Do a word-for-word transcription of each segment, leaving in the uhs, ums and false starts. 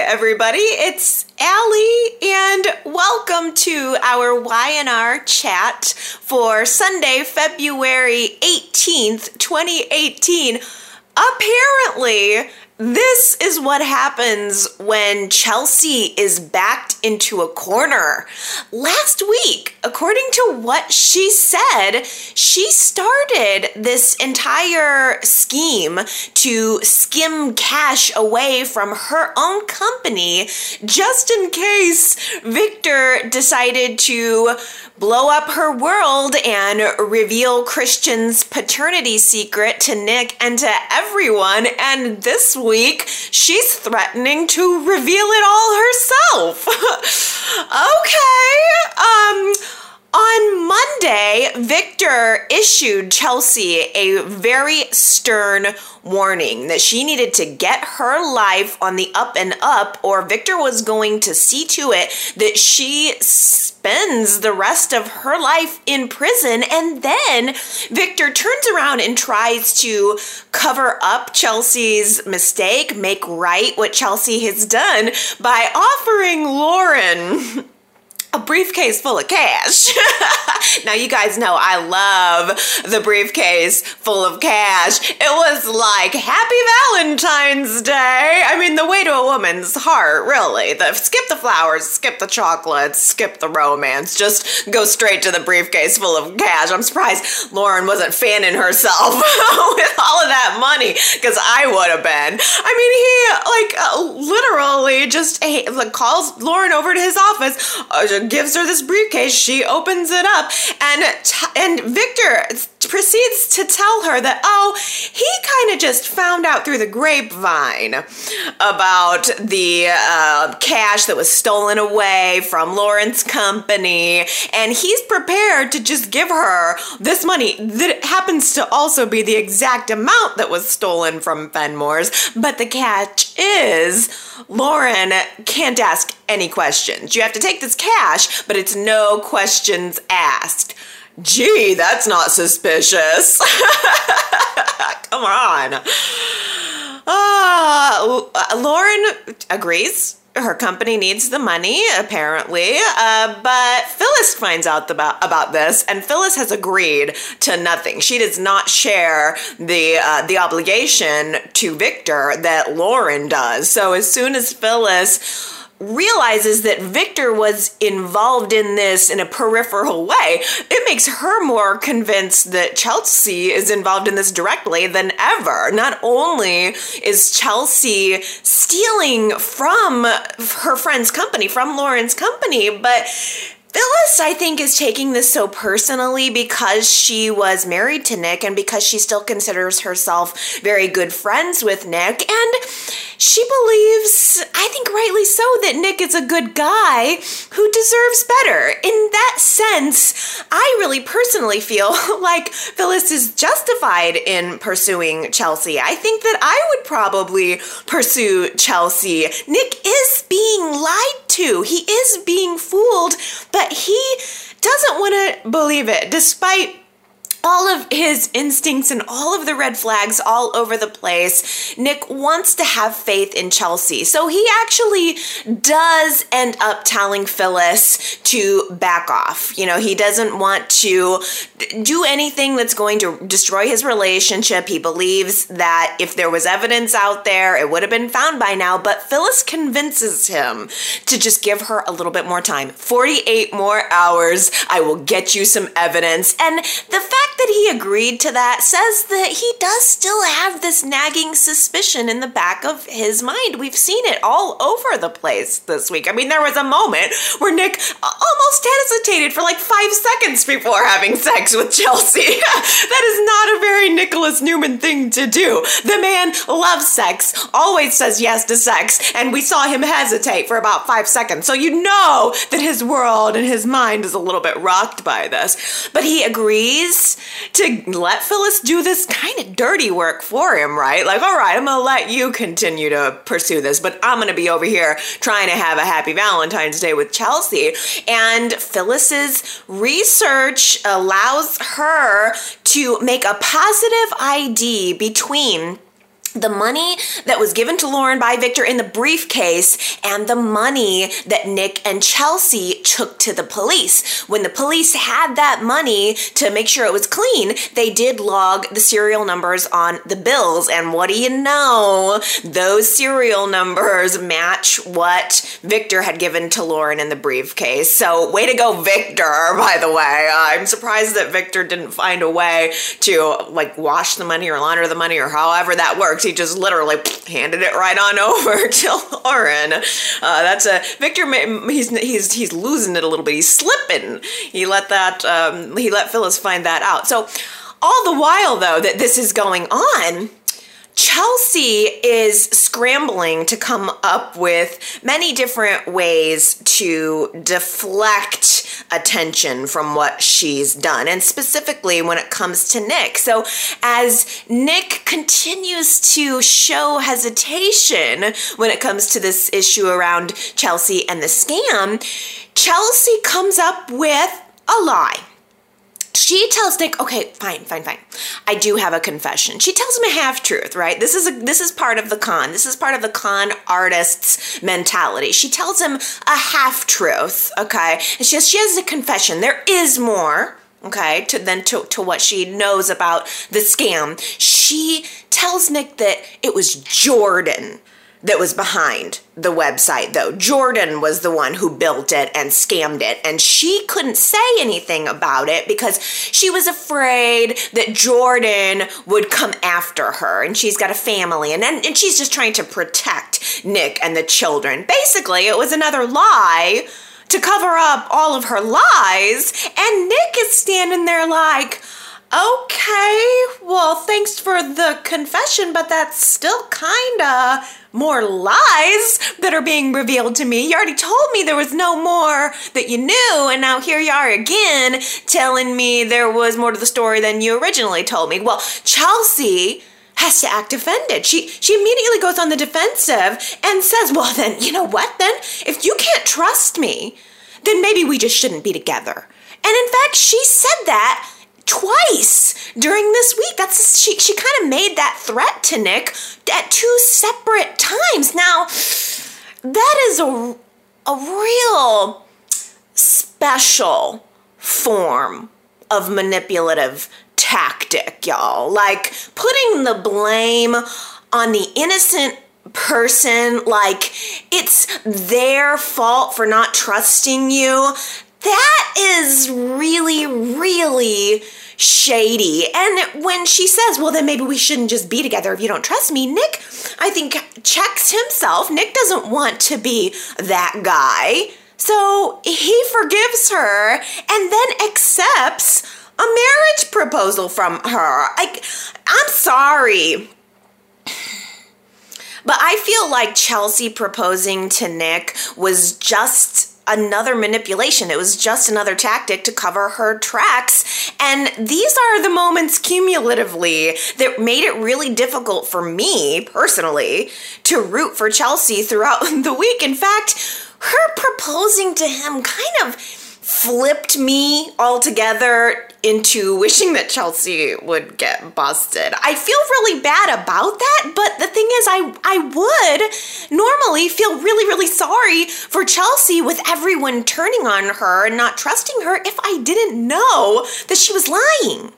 everybody. It's Allie, and welcome to our Y and R chat for Sunday, February eighteenth, twenty eighteen. Apparently, this is what happens when Chelsea is backed into a corner. Last week, according to what she said, she started this entire scheme to skim cash away from her own company just in case Victor decided to blow up her world and reveal Christian's paternity secret to Nick and to everyone. And this week, she's threatening to reveal it all herself. Okay. Um, on Monday, Victor issued Chelsea a very stern warning that she needed to get her life on the up and up, or Victor was going to see to it that she spends the rest of her life in prison. And then Victor turns around and tries to cover up Chelsea's mistake, make right what Chelsea has done by offering Lauren a briefcase full of cash. Now, you guys know I love the briefcase full of cash. It was like, happy Valentine's Day. I mean, the way to a woman's heart, really. The, skip the flowers, skip the chocolates, skip the romance. Just go straight to the briefcase full of cash. I'm surprised Lauren wasn't fanning herself with all of that money, because I would have been. I mean, he, like, literally just like, calls Lauren over to his office, gives her this briefcase, she opens it up, and t- and Victor proceeds to tell her that, oh, he kind of just found out through the grapevine about the uh, cash that was stolen away from Lauren's company, and he's prepared to just give her this money that happens to also be the exact amount that was stolen from Fenmore's. But the catch is, Lauren can't ask any questions. You have to take this cash, but it's no questions asked. Gee, that's not suspicious. Come on. Uh, Lauren agrees. Her company needs the money, apparently. Uh, but Phyllis finds out about, about this, and Phyllis has agreed to nothing. She does not share the uh, the obligation to Victor that Lauren does. So as soon as Phyllis realizes that Victor was involved in this in a peripheral way, it makes her more convinced that Chelsea is involved in this directly than ever. Not only is Chelsea stealing from her friend's company, from Lauren's company, but Phyllis, I think, is taking this so personally because she was married to Nick and because she still considers herself very good friends with Nick. And she believes, I think rightly so, that Nick is a good guy who deserves better. In that sense, I really personally feel like Phyllis is justified in pursuing Chelsea. I think that I would probably pursue Chelsea. Nick is being lied to. He is being fooled, but he doesn't want to believe it, despite all of his instincts and all of the red flags all over the place. Nick wants to have faith in Chelsea. So he actually does end up telling Phyllis to back off. You know, he doesn't want to do anything that's going to destroy his relationship. He believes that if there was evidence out there, it would have been found by now. But Phyllis convinces him to just give her a little bit more time. forty-eight more hours. I will get you some evidence. And the fact that he agreed to that says that he does still have this nagging suspicion in the back of his mind. We've seen it all over the place this week. I mean, there was a moment where Nick almost hesitated for like five seconds before having sex with Chelsea. That is not a very Nicholas Newman thing to do. The man loves sex, always says yes to sex, and we saw him hesitate for about five seconds. So you know that his world and his mind is a little bit rocked by this. But he agrees to let Phyllis do this kind of dirty work for him, right? Like, all right, I'm going to let you continue to pursue this, but I'm going to be over here trying to have a happy Valentine's Day with Chelsea. And Phyllis's research allows her to make a positive I D between the money that was given to Lauren by Victor in the briefcase and the money that Nick and Chelsea took to the police. When the police had that money to make sure it was clean, they did log the serial numbers on the bills. And what do you know? Those serial numbers match what Victor had given to Lauren in the briefcase. So way to go, Victor, by the way. I'm surprised that Victor didn't find a way to like wash the money or launder the money or however that works. He just literally handed it right on over to Lauren. Uh, that's a Victor. He's he's he's losing it a little bit. He's slipping. He let that. Um, he let Phyllis find that out. So all the while, though, that this is going on, Chelsea is scrambling to come up with many different ways to deflect attention from what she's done, and specifically when it comes to Nick. So as Nick continues to show hesitation when it comes to this issue around Chelsea and the scam, Chelsea comes up with a lie. She tells Nick, okay, fine, fine, fine. I do have a confession. She tells him a half-truth, right? This is a, this is part of the con. This is part of the con artist's mentality. She tells him a half-truth, okay? And she has, she has a confession. There is more, okay, to, than to, to what she knows about the scam. She tells Nick that it was Jordan that was behind the website, though. Jordan was the one who built it and scammed it, and she couldn't say anything about it because she was afraid that Jordan would come after her, and she's got a family, and and, and she's just trying to protect Nick and the children. Basically, it was another lie to cover up all of her lies, and Nick is standing there like, okay, well, thanks for the confession, but that's still kinda more lies that are being revealed to me. You already told me there was no more that you knew, and now here you are again telling me there was more to the story than you originally told me. Well, Chelsea has to act offended. She she immediately goes on the defensive and says, well, then, you know what then? If you can't trust me, then maybe we just shouldn't be together. And in fact, she said that twice during this week. That's she she kind of made that threat to Nick at two separate times. Now, that is a, a real special form of manipulative tactic, y'all. Like, putting the blame on the innocent person, like it's their fault for not trusting you. That is really, really shady. And when she says, well, then maybe we shouldn't just be together if you don't trust me, Nick, I think, checks himself. Nick doesn't want to be that guy. So he forgives her and then accepts a marriage proposal from her. I, I'm sorry. But I feel like Chelsea proposing to Nick was just another manipulation. It was just another tactic to cover her tracks. And these are the moments cumulatively that made it really difficult for me personally to root for Chelsea throughout the week. In fact, her proposing to him kind of flipped me altogether into wishing that Chelsea would get busted. I feel really bad about that, but the thing is, I, I would normally feel really, really sorry for Chelsea with everyone turning on her and not trusting her if I didn't know that she was lying.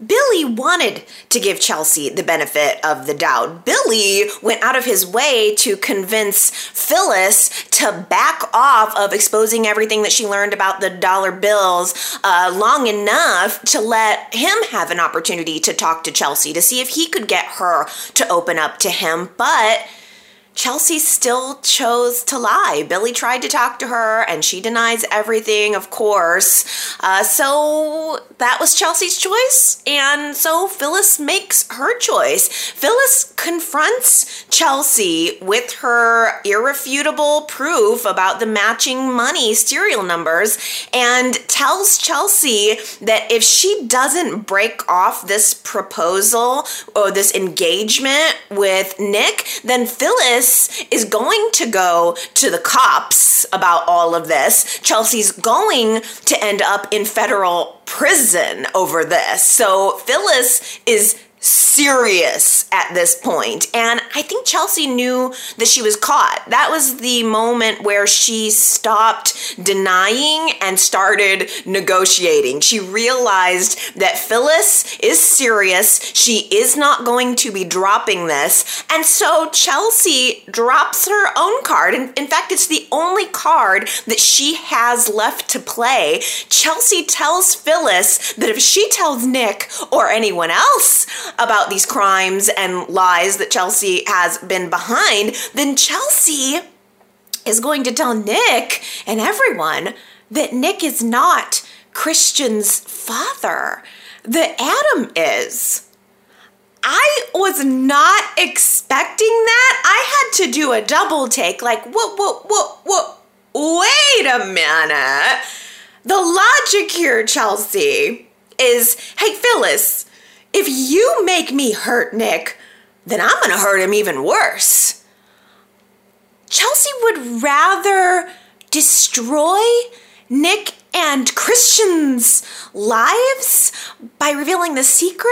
Billy wanted to give Chelsea the benefit of the doubt. Billy went out of his way to convince Phyllis to back off of exposing everything that she learned about the dollar bills uh, long enough to let him have an opportunity to talk to Chelsea to see if he could get her to open up to him. But Chelsea still chose to lie. Billy tried to talk to her, and she denies everything, of course. Uh, so that was Chelsea's choice, and so Phyllis makes her choice. Phyllis confronts Chelsea with her irrefutable proof about the matching money serial numbers and tells Chelsea that if she doesn't break off this proposal or this engagement with Nick, then Phyllis is going to go to the cops about all of this. Chelsea's going to end up in federal prison over this. So Phyllis is serious at this point. And I think Chelsea knew that she was caught. That was the moment where she stopped denying and started negotiating. She realized that Phyllis is serious. She is not going to be dropping this. And so Chelsea drops her own card. And in fact, it's the only card that she has left to play. Chelsea tells Phyllis that if she tells Nick or anyone else about these crimes and lies that Chelsea has been behind, then Chelsea is going to tell Nick and everyone that Nick is not Christian's father, that Adam is. I was not expecting that. I had to do a double take, like, whoa, whoa, whoa, whoa, wait a minute. The logic here, Chelsea, is, hey, Phyllis, if you make me hurt Nick, then I'm going to hurt him even worse. Chelsea would rather destroy Nick and Christian's lives by revealing the secret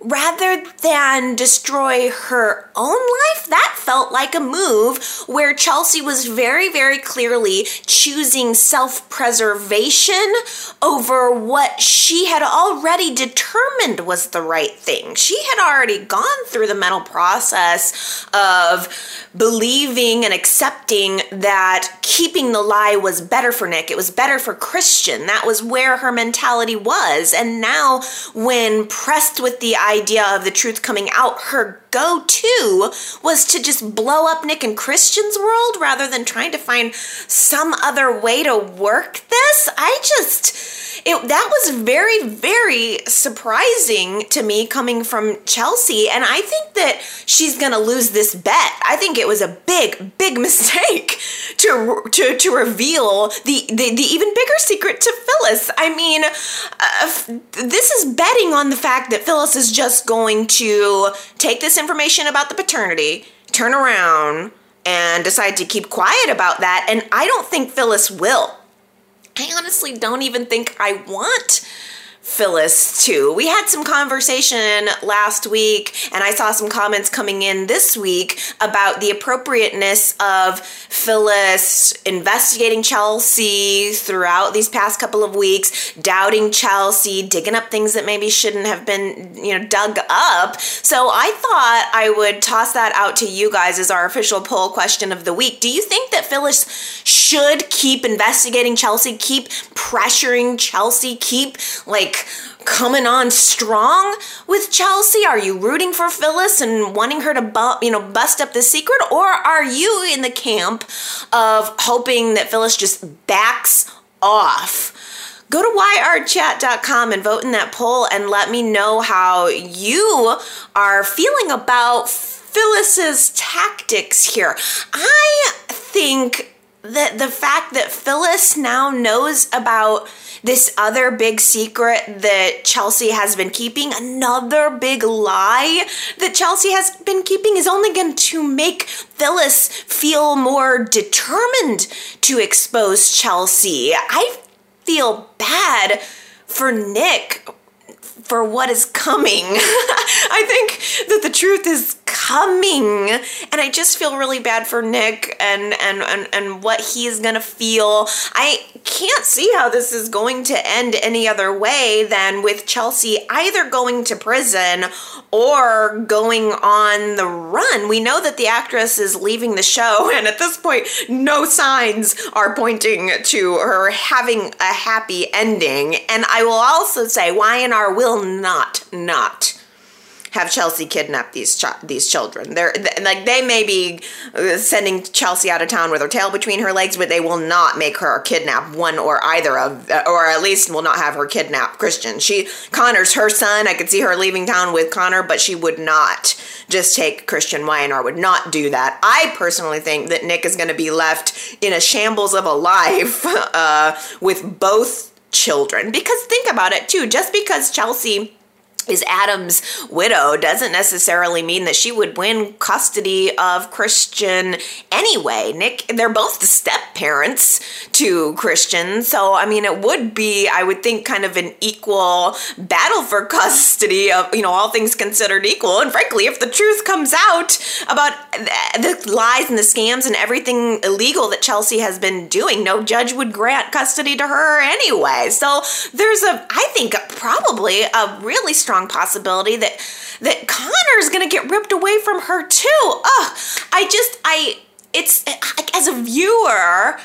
rather than destroy her own life. That felt like a move where Chelsea was very, very clearly choosing self-preservation over what she had already determined was the right thing. She had already gone through the mental process of believing and accepting that keeping the lie was better for Nick. It was better for Christian. That was where her mentality was. And now when pressed with the idea of the truth coming out, her go-to was to just blow up Nick and Christian's world rather than trying to find some other way to work this. I just, it, that was very, very surprising to me coming from Chelsea, and I think that she's going to lose this bet. I think it was a big, big mistake to to, to reveal the, the, the even bigger secret to Phyllis. I mean, uh, this is betting on the fact that Phyllis is just going to take this information about the paternity, turn around, and decide to keep quiet about that. And I don't think Phyllis will. I honestly don't even think I want Phyllis to. We had some conversation last week, and I saw some comments coming in this week about the appropriateness of Phyllis investigating Chelsea throughout these past couple of weeks, doubting Chelsea, digging up things that maybe shouldn't have been, you know, dug up. So I thought I would toss that out to you guys as our official poll question of the week. Do you think that Phyllis should keep investigating Chelsea, keep pressuring Chelsea, keep, like, coming on strong with Chelsea? Are you rooting for Phyllis and wanting her to bu- you know, bust up the secret? Or are you in the camp of hoping that Phyllis just backs off? Go to Y R Chat dot com and vote in that poll and let me know how you are feeling about Phyllis's tactics here. I think that the fact that Phyllis now knows about this other big secret that Chelsea has been keeping, another big lie that Chelsea has been keeping, is only going to make Phyllis feel more determined to expose Chelsea. I feel bad for Nick for what is coming. I think that the truth is coming, and I just feel really bad for Nick and and and, and what he's gonna feel. I can't see how this is going to end any other way than with Chelsea either going to prison or going on the run. We know that the actress is leaving the show, and at this point no signs are pointing to her having a happy ending. And I will also say Y and R will not not have Chelsea kidnap these ch- these children. They're th- like they may be sending Chelsea out of town with her tail between her legs, but they will not make her kidnap one or either of, or at least will not have her kidnap Christian. She Connor's her son. I could see her leaving town with Connor, but she would not just take Christian. Y and R would not do that. I personally think that Nick is going to be left in a shambles of a life uh, with both children. Because think about it too. Just because Chelsea is Adam's widow doesn't necessarily mean that she would win custody of Christian anyway. Nick, they're both the step-parents to Christian, so, I mean, it would be, I would think, kind of an equal battle for custody of, you know, all things considered equal, and frankly, if the truth comes out about the, the lies and the scams and everything illegal that Chelsea has been doing, no judge would grant custody to her anyway, so there's a, I think, probably a really strong possibility that that Connor's gonna get ripped away from her too. Ugh, I just, I, it's, as a viewer,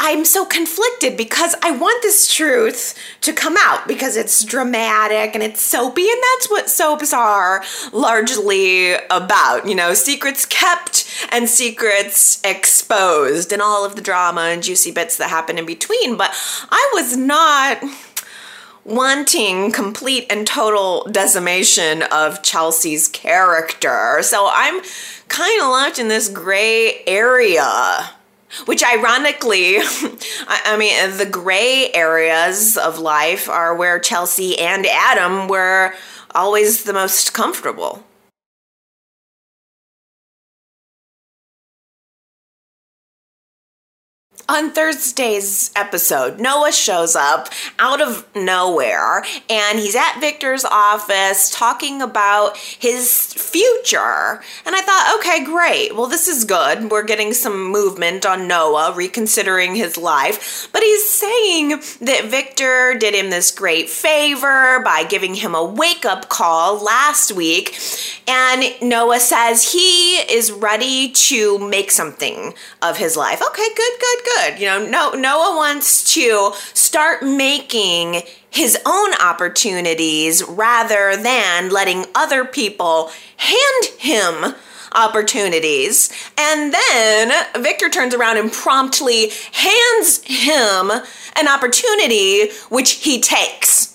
I'm so conflicted because I want this truth to come out because it's dramatic and it's soapy, and that's what soaps are largely about, you know, secrets kept and secrets exposed and all of the drama and juicy bits that happen in between, but I was not wanting complete and total decimation of Chelsea's character. So I'm kind of locked in this gray area, which ironically, I mean, the gray areas of life are where Chelsea and Adam were always the most comfortable. On Thursday's episode, Noah shows up out of nowhere, and he's at Victor's office talking about his future. And I thought, okay, great. Well, this is good. We're getting some movement on Noah, reconsidering his life. But he's saying that Victor did him this great favor by giving him a wake-up call last week. And Noah says he is ready to make something of his life. Okay, good, good, good. You know, no, Noah wants to start making his own opportunities rather than letting other people hand him opportunities. And then Victor turns around and promptly hands him an opportunity, which he takes.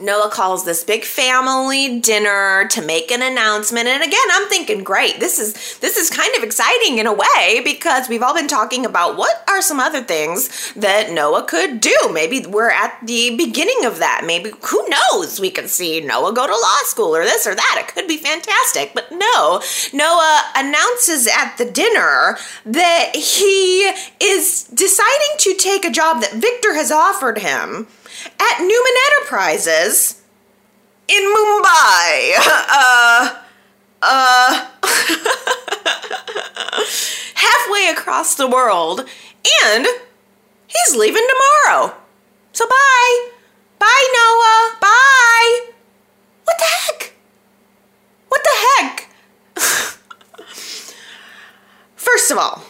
Noah calls this big family dinner to make an announcement. And again, I'm thinking, great, this is this is kind of exciting in a way because we've all been talking about what are some other things that Noah could do. Maybe we're at the beginning of that. Maybe, who knows, we could see Noah go to law school or this or that. It could be fantastic. But no, Noah announces at the dinner that he is deciding to take a job that Victor has offered him at Newman Enterprises in Mumbai. Uh, uh, halfway across the world, and he's leaving tomorrow. So bye. Bye, Noah. Bye. What the heck? What the heck? First of all,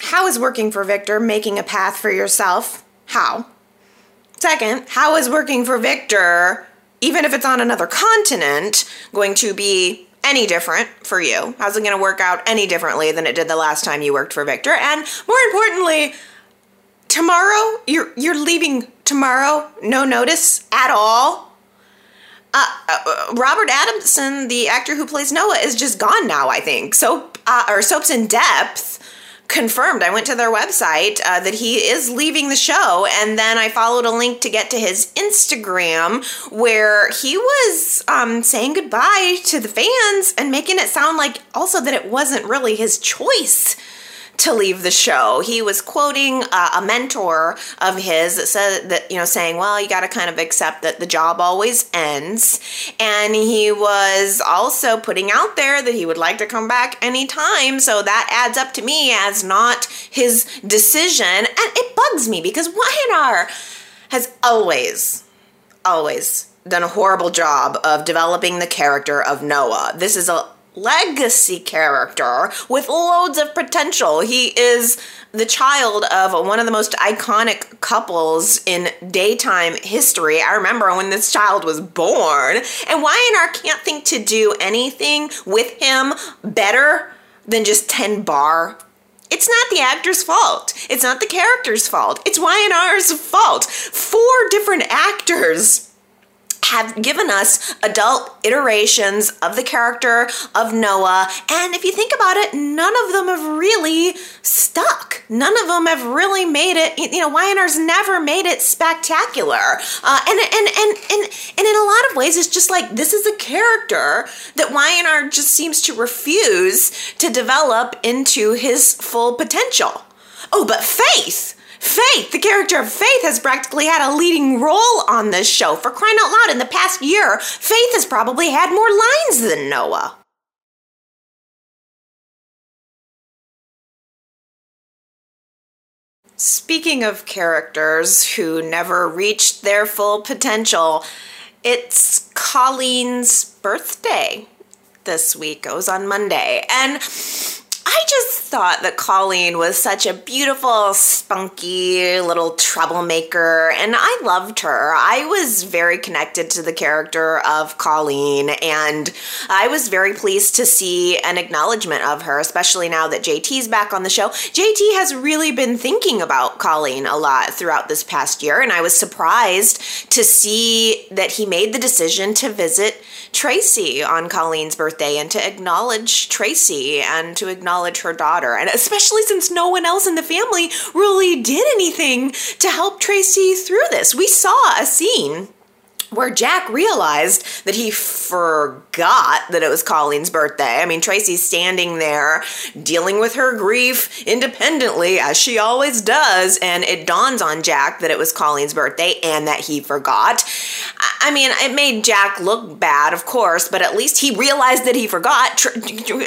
how is working for Victor making a path for yourself? How? Second, how is working for Victor, even if it's on another continent, going to be any different for you? How's it going to work out any differently than it did the last time you worked for Victor? And more importantly, tomorrow, you're you're leaving tomorrow, no notice at all. Uh, uh, Robert Adamson, the actor who plays Noah, is just gone now, I think. Soap uh, or Soaps in Depth confirmed. I went to their website uh, that he is leaving the show, and then I followed a link to get to his Instagram where he was um, saying goodbye to the fans and making it sound like also that it wasn't really his choice to leave the show. He was quoting uh, a mentor of his that said that, you know, saying, well, you got to kind of accept that the job always ends. And he was also putting out there that he would like to come back anytime. So that adds up to me as not his decision. And it bugs me because Y and R has always, always done a horrible job of developing the character of Noah. This is a legacy character with loads of potential. He is the child of one of the most iconic couples in daytime history. I remember when this child was born, and Y and R can't think to do anything with him better than just ten bar. It's not the actor's fault. It's not the character's fault. It's Y and R's fault. Four different actors have given us adult iterations of the character of Noah, and if you think about it, none of them have really stuck. None of them have really made it, you know, Y and R's never made it spectacular. Uh, and, and, and, and, and in a lot of ways, it's just like, this is a character that Y and R just seems to refuse to develop into his full potential. Oh, but Faith! Faith, the character of Faith, has practically had a leading role on this show. For crying out loud, in the past year, Faith has probably had more lines than Noah. Speaking of characters who never reached their full potential, it's Colleen's birthday this week. Goes on Monday. And I just thought that Colleen was such a beautiful, spunky little troublemaker, and I loved her. I was very connected to the character of Colleen, and I was very pleased to see an acknowledgement of her, especially now that J T's back on the show. J T has really been thinking about Colleen a lot throughout this past year, and I was surprised to see that he made the decision to visit Tracey on Colleen's birthday and to acknowledge Tracey and to acknowledge her daughter, and especially since no one else in the family really did anything to help Tracey through this. We saw a scene where Jack realized that he forgot that it was Colleen's birthday. I mean, Tracey's standing there dealing with her grief independently, as she always does, and it dawns on Jack that it was Colleen's birthday and that he forgot. I mean, it made Jack look bad, of course, but at least he realized that he forgot.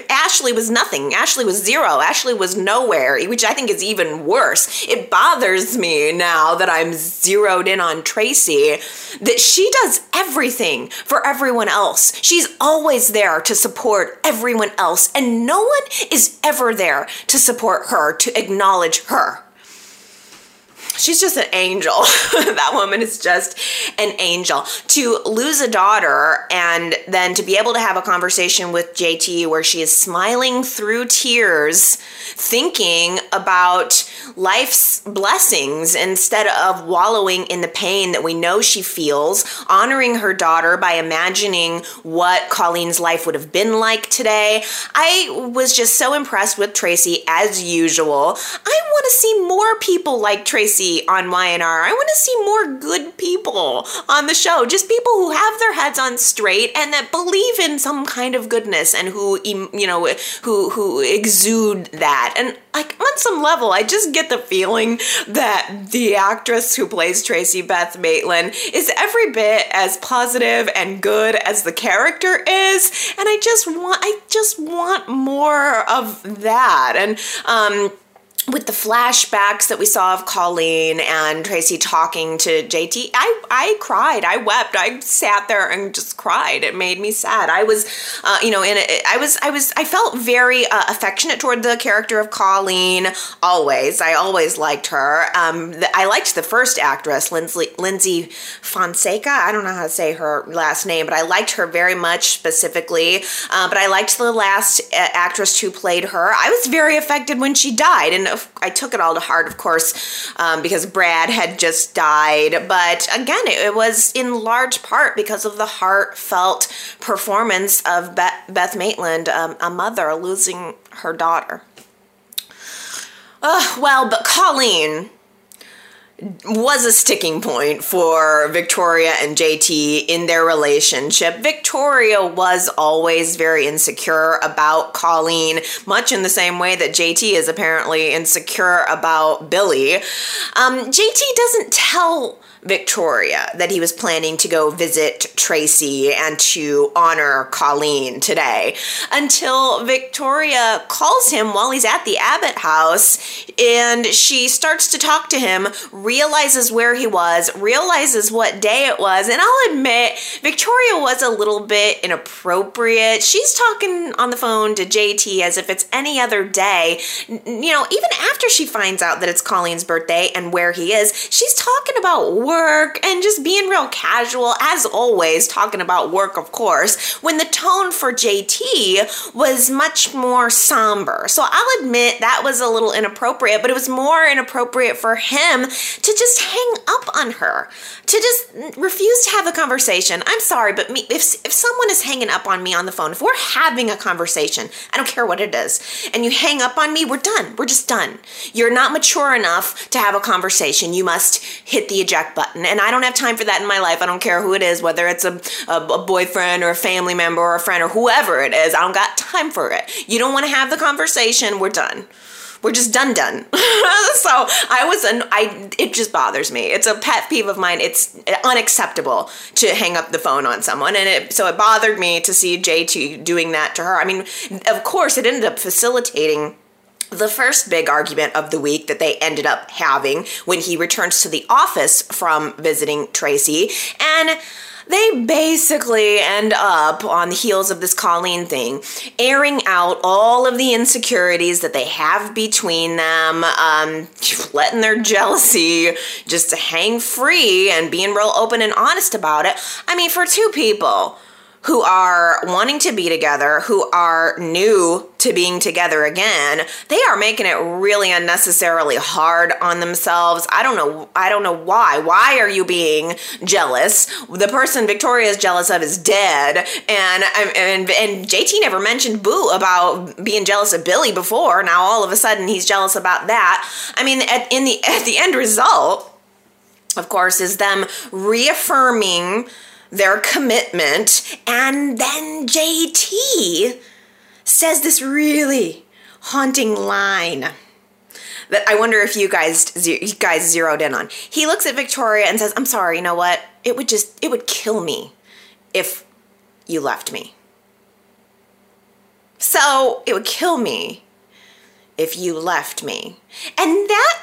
Ashley was nothing. Ashley was zero. Ashley was nowhere, which I think is even worse. It bothers me now that I'm zeroed in on Tracey, that she She does everything for everyone else. She's always there to support everyone else, and no one is ever there to support her, to acknowledge her. She's just an angel. That woman is just an angel. To lose a daughter and then to be able to have a conversation with J T where she is smiling through tears, thinking about life's blessings instead of wallowing in the pain that we know she feels, honoring her daughter by imagining what Colleen's life would have been like today. I was just so impressed with Tracey as usual. I want to see more people like Tracey on Y and R. I want to see more good people on the show. Just people who have their heads on straight and that believe in some kind of goodness and who, you know, who who exude that. And like on some level, I just get the feeling that the actress who plays Tracey, Beth Maitland, is every bit as positive and good as the character is. And I just want, I just want more of that. And, um, with the flashbacks that we saw of Colleen and Tracey talking to J T, I, I cried. I wept. I sat there and just cried. It made me sad. I was, uh, you know, in a, I was, I was, I felt very uh, affectionate toward the character of Colleen. Always. I always liked her. Um, the, I liked the first actress, Lindsay, Lindsay Fonseca. I don't know how to say her last name, but I liked her very much specifically. Uh, but I liked the last uh, actress who played her. I was very affected when she died, and I took it all to heart, of course, um, because Brad had just died. But again, it, it was in large part because of the heartfelt performance of Be- Beth Maitland, um, a mother losing her daughter. Uh, well, but Colleen was a sticking point for Victoria and J T in their relationship. Victoria was always very insecure about Colleen, much in the same way that J T is apparently insecure about Billy. Um, J T doesn't tell Victoria that he was planning to go visit Tracey and to honor Colleen today until Victoria calls him while he's at the Abbott house, and she starts to talk to him, realizes where he was, realizes what day it was. And I'll admit, Victoria was a little bit inappropriate. She's talking on the phone to J T as if it's any other day. You know, even after she finds out that it's Colleen's birthday and where he is, she's talking about work and just being real casual, as always, talking about work, of course, when the tone for J T was much more somber. So I'll admit that was a little inappropriate, but it was more inappropriate for him to just hang up on her, to just refuse to have a conversation. I'm sorry, but me, if, if someone is hanging up on me on the phone, if we're having a conversation, I don't care what it is, and you hang up on me, we're done. We're just done. You're not mature enough to have a conversation. You must hit the eject button. And I don't have time for that in my life. I don't care who it is, whether it's a, a, a boyfriend or a family member or a friend or whoever it is. I don't got time for it. You don't want to have the conversation. We're done. We're just done done. So I was, an, I, it just bothers me. It's a pet peeve of mine. It's unacceptable to hang up the phone on someone. And it, so it bothered me to see J T doing that to her. I mean, of course it ended up facilitating the first big argument of the week that they ended up having when he returns to the office from visiting Tracey. And they basically end up, on the heels of this Colleen thing, airing out all of the insecurities that they have between them, um, letting their jealousy just hang free and being real open and honest about it. I mean, for two people who are wanting to be together, who are new to being together again, they are making it really unnecessarily hard on themselves. I don't know. I don't know why. Why are you being jealous? The person Victoria is jealous of is dead. And, and, and J T never mentioned boo about being jealous of Billy before. Now all of a sudden he's jealous about that. I mean, at, in the, at the end result, of course, is them reaffirming their commitment, and then J T says this really haunting line that I wonder if you guys you guys zeroed in on. He looks at Victoria and says, "I'm sorry, you know what? It would just, it would kill me if you left me. So it would kill me if you left me." And that,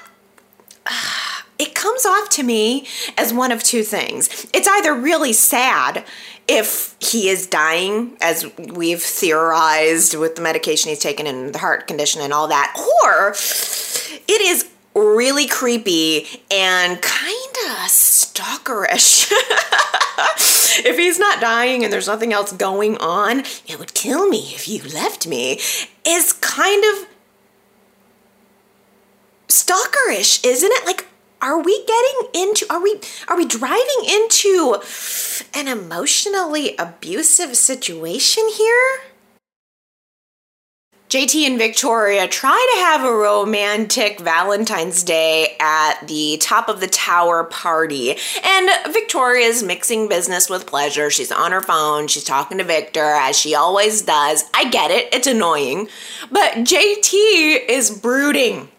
uh, it comes off to me as one of two things. It's either really sad if he is dying, as we've theorized with the medication he's taken and the heart condition and all that, or it is really creepy and kind of stalkerish. If he's not dying and there's nothing else going on, it would kill me if you left me, is kind of stalkerish, isn't it? Like, Are we getting into, are we, are we driving into an emotionally abusive situation here? J T and Victoria try to have a romantic Valentine's Day at the top of the tower party, and Victoria's mixing business with pleasure. She's on her phone. She's talking to Victor, as she always does. I get it. It's annoying, but J T is brooding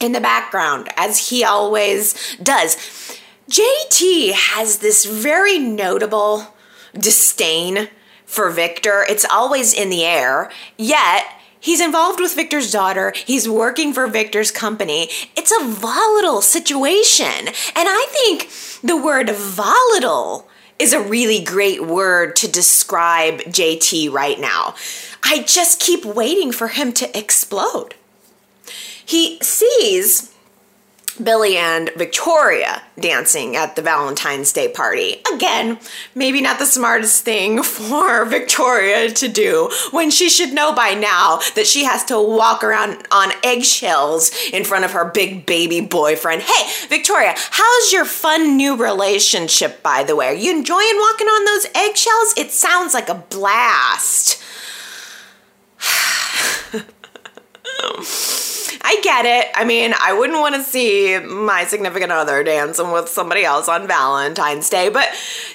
in the background, as he always does. J T has this very notable disdain for Victor. It's always in the air, yet he's involved with Victor's daughter. He's working for Victor's company. It's a volatile situation. And I think the word volatile is a really great word to describe J T right now. I just keep waiting for him to explode. He sees Billy and Victoria dancing at the Valentine's Day party. Again, maybe not the smartest thing for Victoria to do when she should know by now that she has to walk around on eggshells in front of her big baby boyfriend. Hey, Victoria, how's your fun new relationship, by the way? Are you enjoying walking on those eggshells? It sounds like a blast. I get it. I mean, I wouldn't want to see my significant other dancing with somebody else on Valentine's Day, but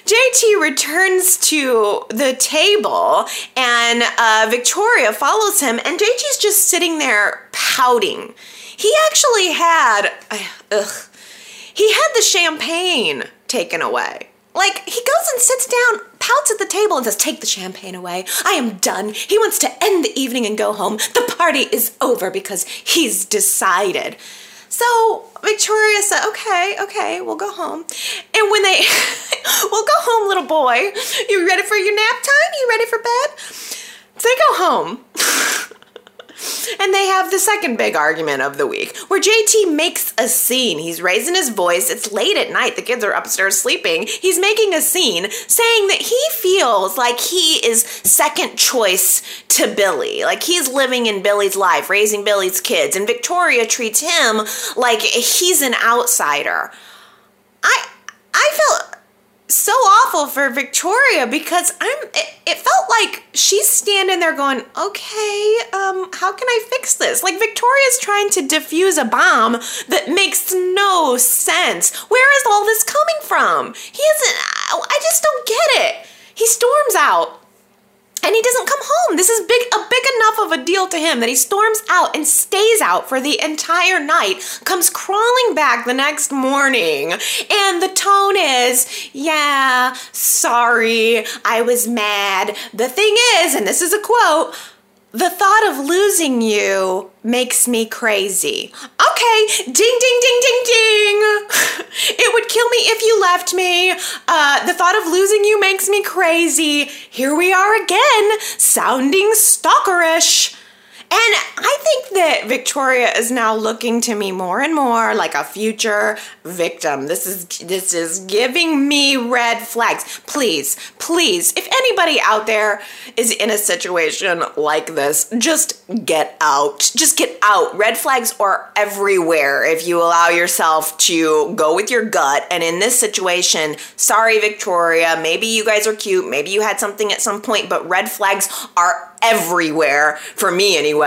J T returns to the table, and uh, Victoria follows him, and J T's just sitting there pouting. He actually had, ugh, he had the champagne taken away. Like, he goes and sits down, pouts at the table, and says, "Take the champagne away. I am done." He wants to end the evening and go home. The party is over because he's decided. So Victoria said, okay, okay, we'll go home. And when they, "We'll go home, little boy. You ready for your nap time? You ready for bed?" So they go home. And they they have the second big argument of the week, where J T makes a scene. He's raising his voice. It's late at night. The kids are upstairs sleeping. He's making a scene saying that he feels like he is second choice to Billy. Like, he's living in Billy's life, raising Billy's kids, and Victoria treats him like he's an outsider. I I felt so awful for Victoria because I'm it, it felt like she's standing there going, okay, um, how can I fix this? Like, Victoria's trying to defuse a bomb that makes no sense. Where is all this coming from? He isn't, I just don't get it. He storms out. And he doesn't come home. This is big, a big enough of a deal to him that he storms out and stays out for the entire night, comes crawling back the next morning, and the tone is, yeah, sorry, I was mad. The thing is, and this is a quote, the thought of losing you makes me crazy. Okay, ding, ding, ding, ding, ding. It would kill me if you left me. Uh, the thought of losing you makes me crazy. Here we are again, sounding stalkerish. And I think that Victoria is now looking to me more and more like a future victim. This is this is giving me red flags. Please, please, if anybody out there is in a situation like this, just get out. Just get out. Red flags are everywhere if you allow yourself to go with your gut. And in this situation, sorry, Victoria, maybe you guys are cute. Maybe you had something at some point, but red flags are everywhere for me anyway.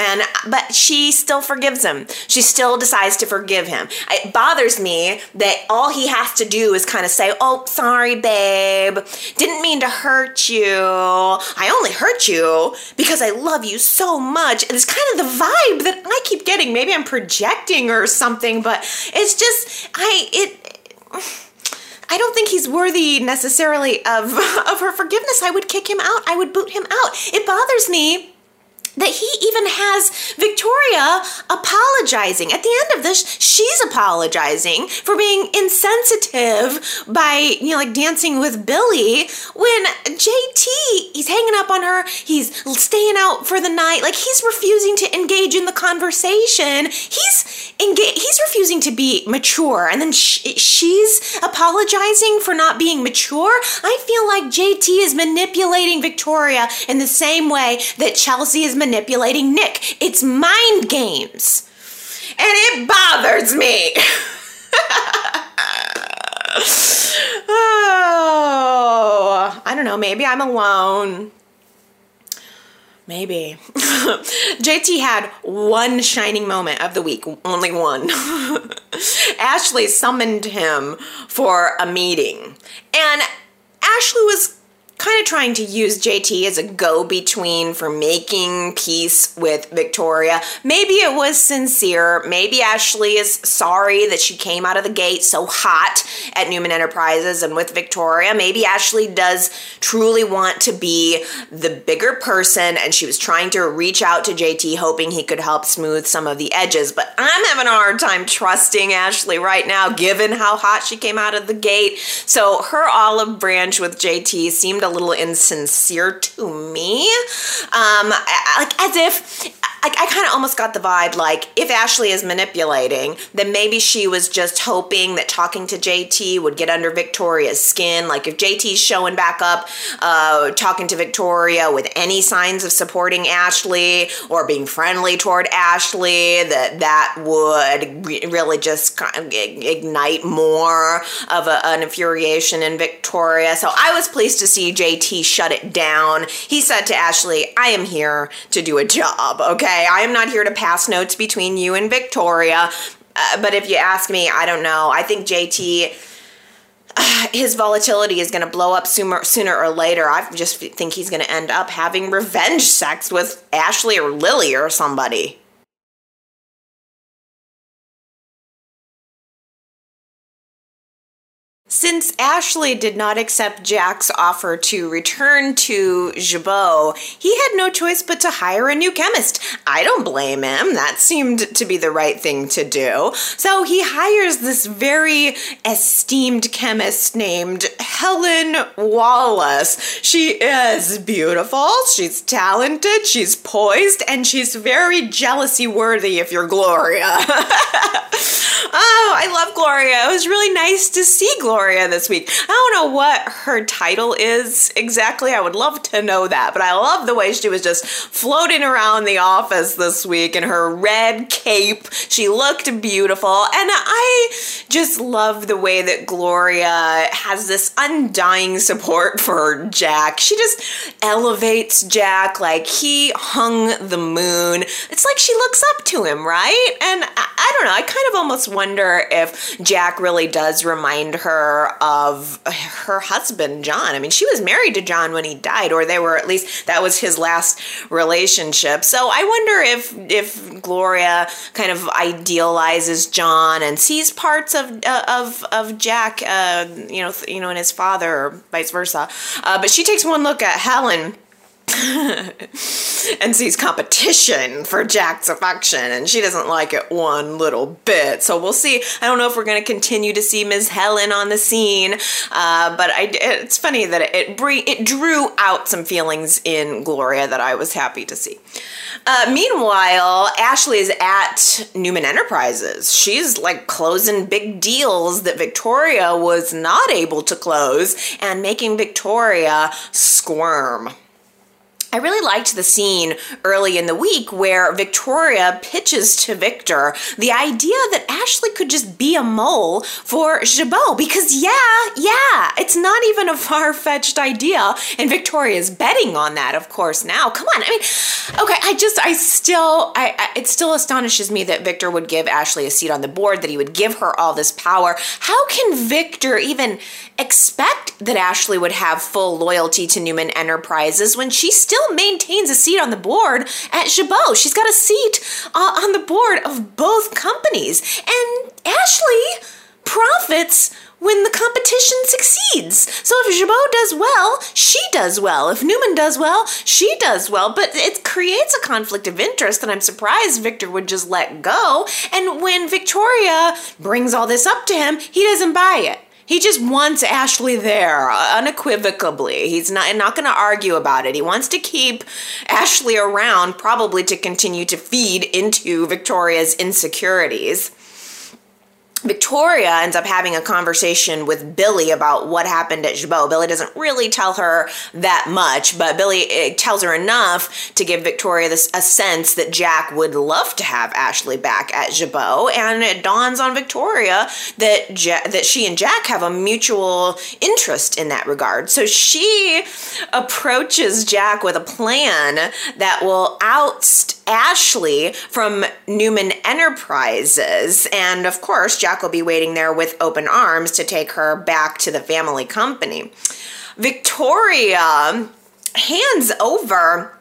And but she still forgives him. She still decides to forgive him. It bothers me that all he has to do is kind of say, oh, sorry, babe. Didn't mean to hurt you. I only hurt you because I love you so much. And it's kind of the vibe that I keep getting. Maybe I'm projecting or something, but it's just, I, it, it I don't think he's worthy necessarily of, of her forgiveness. I would kick him out. I would boot him out. It bothers me that he even has Victoria apologizing. At the end of this, she's apologizing for being insensitive by, you know, like dancing with Billy when J T, he's hanging up on her, he's staying out for the night, like he's refusing to engage in the conversation. He's engage, he's refusing to be mature, and then she, she's apologizing for not being mature. I feel like J T is manipulating Victoria in the same way that Chelsea is manipulating manipulating Nick. It's mind games. And it bothers me. Oh, I don't know. Maybe I'm alone. Maybe. J T had one shining moment of the week. Only one. Ashley summoned him for a meeting. And Ashley was kind of trying to use J T as a go-between for making peace with Victoria. Maybe it was sincere. Maybe Ashley is sorry that she came out of the gate so hot at Newman Enterprises and with Victoria. Maybe Ashley does truly want to be the bigger person, and she was trying to reach out to J T, hoping he could help smooth some of the edges. But I'm having a hard time trusting Ashley right now, given how hot she came out of the gate. So her olive branch with J T seemed a little insincere to me, um, like as if I, I kind of almost got the vibe like if Ashley is manipulating, then maybe she was just hoping that talking to J T would get under Victoria's skin. Like if J T's showing back up, uh, talking to Victoria with any signs of supporting Ashley or being friendly toward Ashley, that that would re- really just kind of ignite more of a, an infuriation in Victoria. So I was pleased to see J T shut it down. He said to Ashley, I am here to do a job, okay? I am not here to pass notes between you and Victoria. Uh, but if you ask me, I don't know. I think J T, uh, his volatility is going to blow up sooner, sooner or later. I just think he's going to end up having revenge sex with Ashley or Lily or somebody. Since Ashley did not accept Jack's offer to return to Jabot, he had no choice but to hire a new chemist. I don't blame him. That seemed to be the right thing to do. So he hires this very esteemed chemist named Helen Wallace. She is beautiful, she's talented, she's poised, and she's very jealousy-worthy if you're Gloria. Oh, I love Gloria. It was really nice to see Gloria this week. I don't know what her title is exactly. I would love to know that, but I love the way she was just floating around the office this week in her red cape. She looked beautiful, and I just love the way that Gloria has this undying support for Jack. She just elevates Jack like he hung the moon. It's like she looks up to him, right? And I, I don't know, I kind of almost wonder if Jack really does remind her of her husband, John. I mean, she was married to John when he died, or they were, at least that was his last relationship. So I wonder if if Gloria kind of idealizes John and sees parts of uh, of of Jack, uh, you know, you know, in his father, or vice versa. Uh, but she takes one look at Helen and sees competition for Jack's affection, and she doesn't like it one little bit. So we'll see. I don't know if we're going to continue to see Miz Helen on the scene, uh, but I, it's funny that it it, bre- it drew out some feelings in Gloria that I was happy to see. Uh, meanwhile, Ashley is at Newman Enterprises. She's like closing big deals that Victoria was not able to close and making Victoria squirm. I really liked the scene early in the week where Victoria pitches to Victor the idea that Ashley could just be a mole for Jabot, because yeah, yeah, it's not even a far-fetched idea, and Victoria's betting on that, of course, now. Come on, I mean, okay, I just, I still, I, I it still astonishes me that Victor would give Ashley a seat on the board, that he would give her all this power. How can Victor even expect that Ashley would have full loyalty to Newman Enterprises when she still maintains a seat on the board at Jabot? She's got a seat uh, on the board of both companies. And Ashley profits when the competition succeeds. So if Jabot does well, she does well. If Newman does well, she does well. But it creates a conflict of interest that I'm surprised Victor would just let go. And when Victoria brings all this up to him, he doesn't buy it. He just wants Ashley there, unequivocally. He's not, not going to argue about it. He wants to keep Ashley around, probably to continue to feed into Victoria's insecurities. Victoria ends up having a conversation with Billy about what happened at Jabot. Billy doesn't really tell her that much, but Billy tells her enough to give Victoria this, a sense that Jack would love to have Ashley back at Jabot, and it dawns on Victoria that Ja- that she and Jack have a mutual interest in that regard. So she approaches Jack with a plan that will oust Ashley from Newman Enterprises, and of course, Jack Jack will be waiting there with open arms to take her back to the family company. Victoria hands over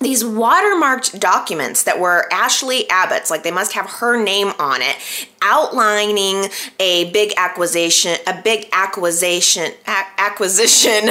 these watermarked documents that were Ashley Abbott's, like they must have her name on it, outlining a big acquisition, a big acquisition, acquisition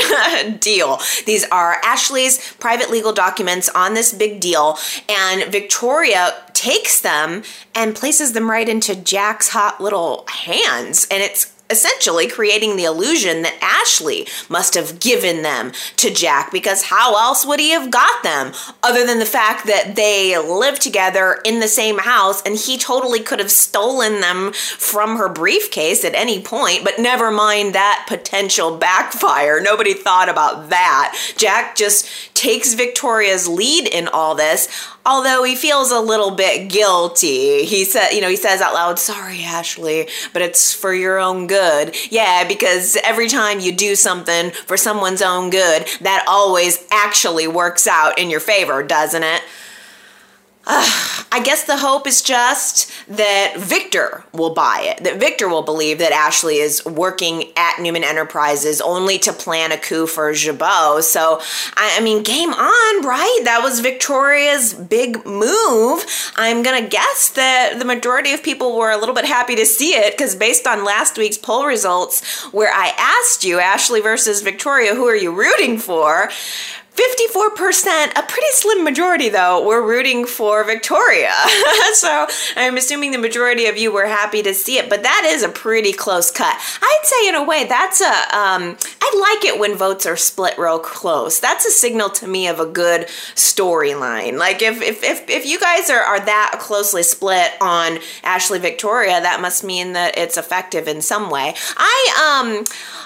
deal. These are Ashley's private legal documents on this big deal, and Victoria takes them and places them right into Jack's hot little hands, and it's essentially creating the illusion that Ashley must have given them to Jack, because how else would he have got them other than the fact that they live together in the same house, and he totally could have stolen them from her briefcase at any point, but never mind that potential backfire. Nobody thought about that. Jack just takes Victoria's lead in all this, although he feels a little bit guilty. He said, you know, he says out loud, "Sorry, Ashley, but it's for your own good." Yeah, because every time you do something for someone's own good, that always actually works out in your favor, doesn't it? Ugh. I guess the hope is just that Victor will buy it, that Victor will believe that Ashley is working at Newman Enterprises only to plan a coup for Jabot. So, I, I mean, game on, right? That was Victoria's big move. I'm going to guess that the majority of people were a little bit happy to see it, because based on last week's poll results where I asked you, Ashley versus Victoria, who are you rooting for? fifty-four percent, a pretty slim majority though, were rooting for Victoria. So I'm assuming the majority of you were happy to see it, but that is a pretty close cut. I'd say in a way that's a, um, I like it when votes are split real close. That's a signal to me of a good storyline. Like if, if, if, if you guys are, are that closely split on Ashley Victoria, that must mean that it's effective in some way. I, um,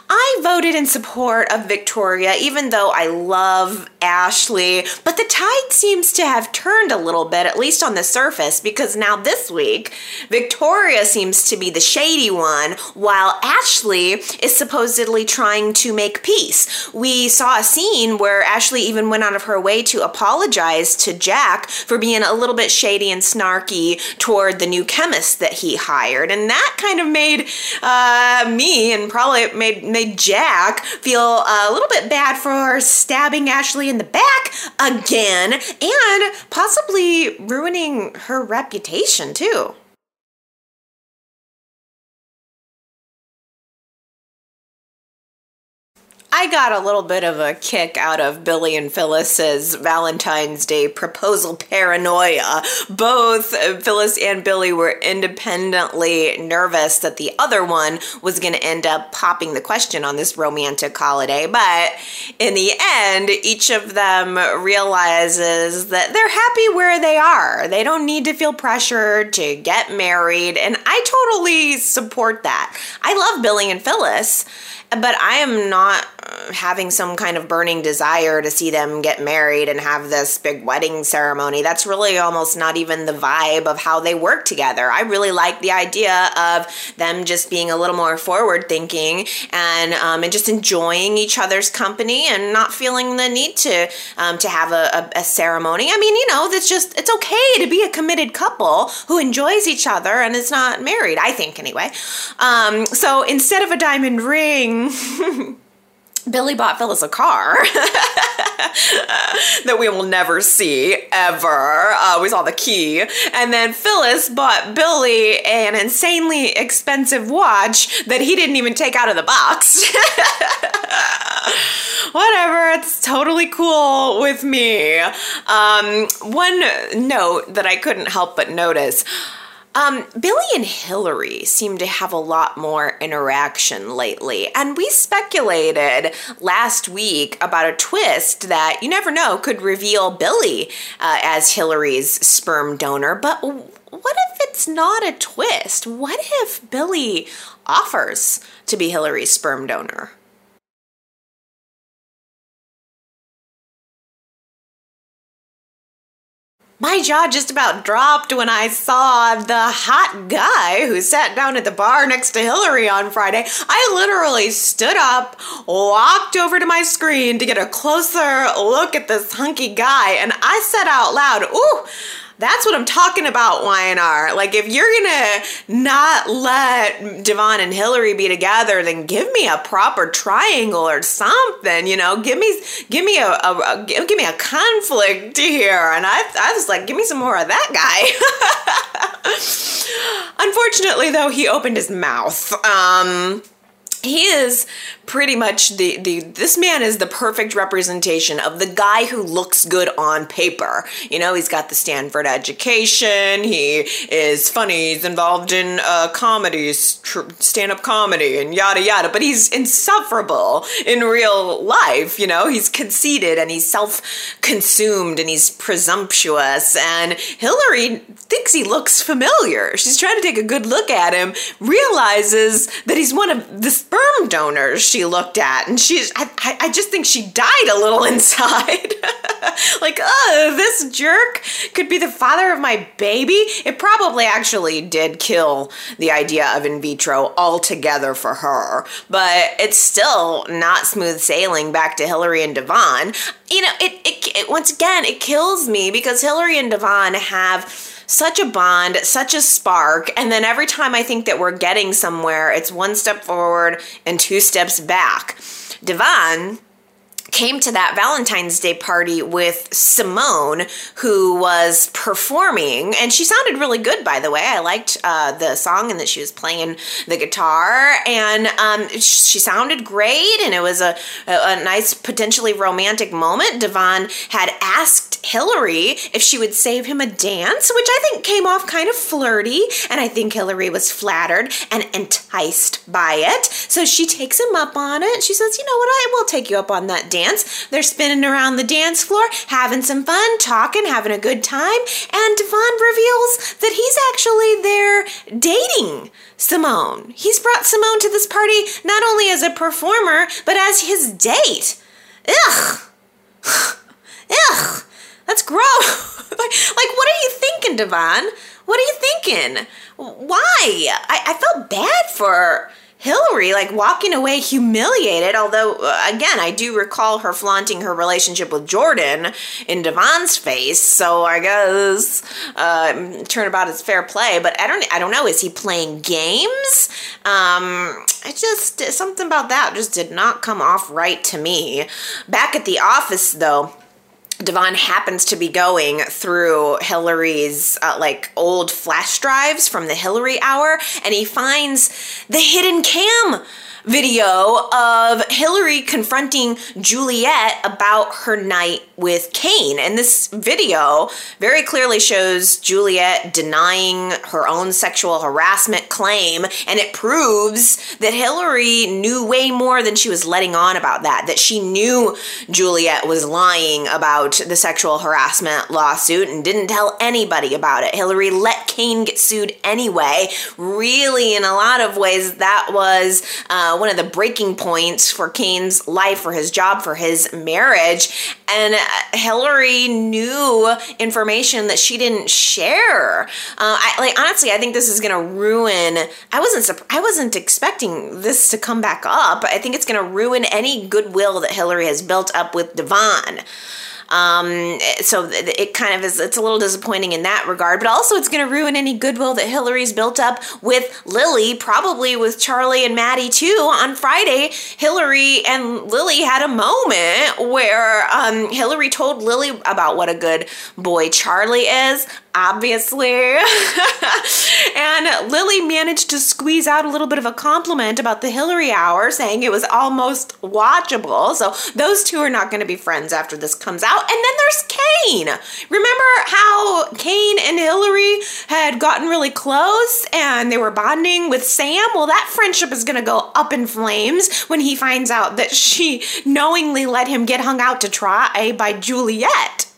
I voted in support of Victoria, even though I love Ashley, but the tide seems to have turned a little bit, at least on the surface, because now this week, Victoria seems to be the shady one, while Ashley is supposedly trying to make peace. We saw a scene where Ashley even went out of her way to apologize to Jack for being a little bit shady and snarky toward the new chemist that he hired, and that kind of made uh, me, and probably made made Jack feel a little bit bad for stabbing Ashley in the back again and possibly ruining her reputation too. I got a little bit of a kick out of Billy and Phyllis's Valentine's Day proposal paranoia. Both Phyllis and Billy were independently nervous that the other one was going to end up popping the question on this romantic holiday. But in the end, each of them realizes that they're happy where they are. They don't need to feel pressured to get married. And I totally support that. I love Billy and Phyllis, but I am not having some kind of burning desire to see them get married and have this big wedding ceremony. That's really almost not even the vibe of how they work together. I really like the idea of them just being a little more forward thinking and um, and just enjoying each other's company and not feeling the need to um, to have a, a, a ceremony. I mean, you know, that's just, it's okay to be a committed couple who enjoys each other and is not married, I think anyway. Um, so instead of a diamond ring, Billy bought Phyllis a car that we will never see, ever. Uh, we saw the key. And then Phyllis bought Billy an insanely expensive watch that he didn't even take out of the box. Whatever, it's totally cool with me. Um, one note that I couldn't help but notice. Um, Billy and Hilary seem to have a lot more interaction lately, and we speculated last week about a twist that you never know could reveal Billy uh, as Hilary's sperm donor, but what if it's not a twist? What if Billy offers to be Hilary's sperm donor? My jaw just about dropped when I saw the hot guy who sat down at the bar next to Hilary on Friday. I literally stood up, walked over to my screen to get a closer look at this hunky guy, and I said out loud, "Ooh, that's what I'm talking about, Y and R. Like, if you're going to not let Devon and Hilary be together, then give me a proper triangle or something, you know? Give me give me a, a, a give me a conflict here." And I, I was like, give me some more of that guy. Unfortunately, though, he opened his mouth. Um... He is pretty much the, the, this man is the perfect representation of the guy who looks good on paper. You know, he's got the Stanford education, he is funny, he's involved in uh, comedies, tr- stand-up comedy, and yada yada, but he's insufferable in real life, you know? He's conceited, and he's self-consumed, and he's presumptuous, and Hilary thinks he looks familiar. She's trying to take a good look at him, realizes that he's one of the sperm donors she looked at, and she's I, I just think she died a little inside. Like, oh, this jerk could be the father of my baby. It probably actually did kill the idea of in vitro altogether for her, but it's still not smooth sailing back to Hilary and Devon. You know, it, it, it once again, it kills me because Hilary and Devon have such a bond, such a spark. And then every time I think that we're getting somewhere, it's one step forward and two steps back. Devon came to that Valentine's Day party with Simone, who was performing, and she sounded really good, by the way. I liked uh, the song and that she was playing the guitar, and um, she sounded great, and it was a, a, a nice, potentially romantic moment. Devon had asked Hilary if she would save him a dance, which I think came off kind of flirty, and I think Hilary was flattered and enticed by it, so she takes him up on it. She says, you know what, I will take you up on that dance. Dance. They're spinning around the dance floor, having some fun, talking, having a good time, and Devon reveals that he's actually there dating Simone. He's brought Simone to this party not only as a performer, but as his date. Ugh. Ugh. That's gross. Like, what are you thinking, Devon? What are you thinking? Why? I, I felt bad for Hilary, like, walking away humiliated, although, again, I do recall her flaunting her relationship with Jordan in Devon's face, so I guess uh, turnabout is fair play, but I don't I don't know, is he playing games? Um, I just, something about that just did not come off right to me. Back at the office, though, Devon happens to be going through Hilary's, uh, like, old flash drives from the Hilary Hour, and he finds the hidden cam video of Hilary confronting Juliet about her night with Cane. And this video very clearly shows Juliet denying her own sexual harassment claim, and it proves that Hilary knew way more than she was letting on about that, that she knew Juliet was lying about the sexual harassment lawsuit and didn't tell anybody about it. Hilary let Cane get sued anyway. Really, in a lot of ways, that was uh, one of the breaking points for Cane's life, for his job, for his marriage. And Hilary knew information that she didn't share. Uh, I, like, honestly, I think this is going to ruin, I wasn't, I wasn't expecting this to come back up. I think it's going to ruin any goodwill that Hilary has built up with Devon. Um, so it kind of is, it's a little disappointing in that regard, but also it's going to ruin any goodwill that Hilary's built up with Lily, probably with Charlie and Maddie too. On Friday, Hilary and Lily had a moment where, um, Hilary told Lily about what a good boy Charlie is, obviously, and Lily managed to squeeze out a little bit of a compliment about the Hilary Hour, saying it was almost watchable. So those two are not going to be friends after this comes out. And then there's Cane. Remember how Cane and Hilary had gotten really close and they were bonding with Sam? Well, that friendship is going to go up in flames when he finds out that she knowingly let him get hung out to try by Juliet.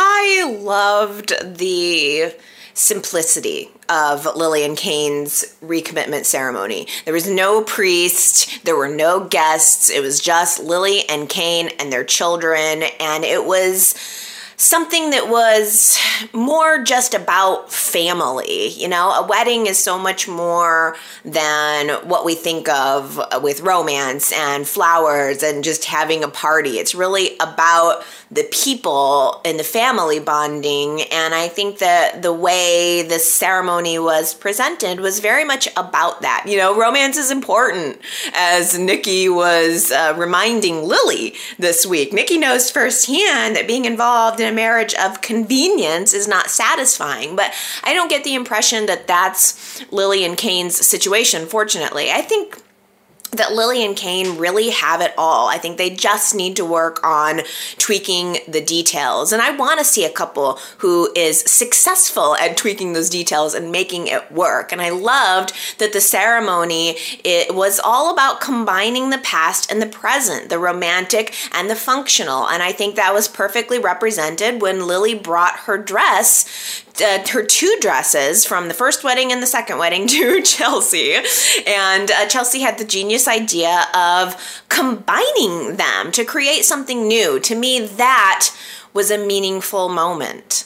I loved the simplicity of Lily and Cane's recommitment ceremony. There was no priest, there were no guests, it was just Lily and Cane and their children, and it was something that was more just about family. You know, a wedding is so much more than what we think of with romance and flowers and just having a party. It's really about the people and the family bonding, and I think that the way the ceremony was presented was very much about that. You know, romance is important, as Nikki was uh, reminding Lily this week. Nikki knows firsthand that being involved in a marriage of convenience is not satisfying, but I don't get the impression that that's Lily and Cane's situation, fortunately. I think that Lily and Cane really have it all. I think they just need to work on tweaking the details. And I want to see a couple who is successful at tweaking those details and making it work. And I loved that the ceremony, it was all about combining the past and the present, the romantic and the functional. And I think that was perfectly represented when Lily brought her dress Uh, her two dresses from the first wedding and the second wedding to Chelsea. And uh, Chelsea had the genius idea of combining them to create something new. To me, that was a meaningful moment.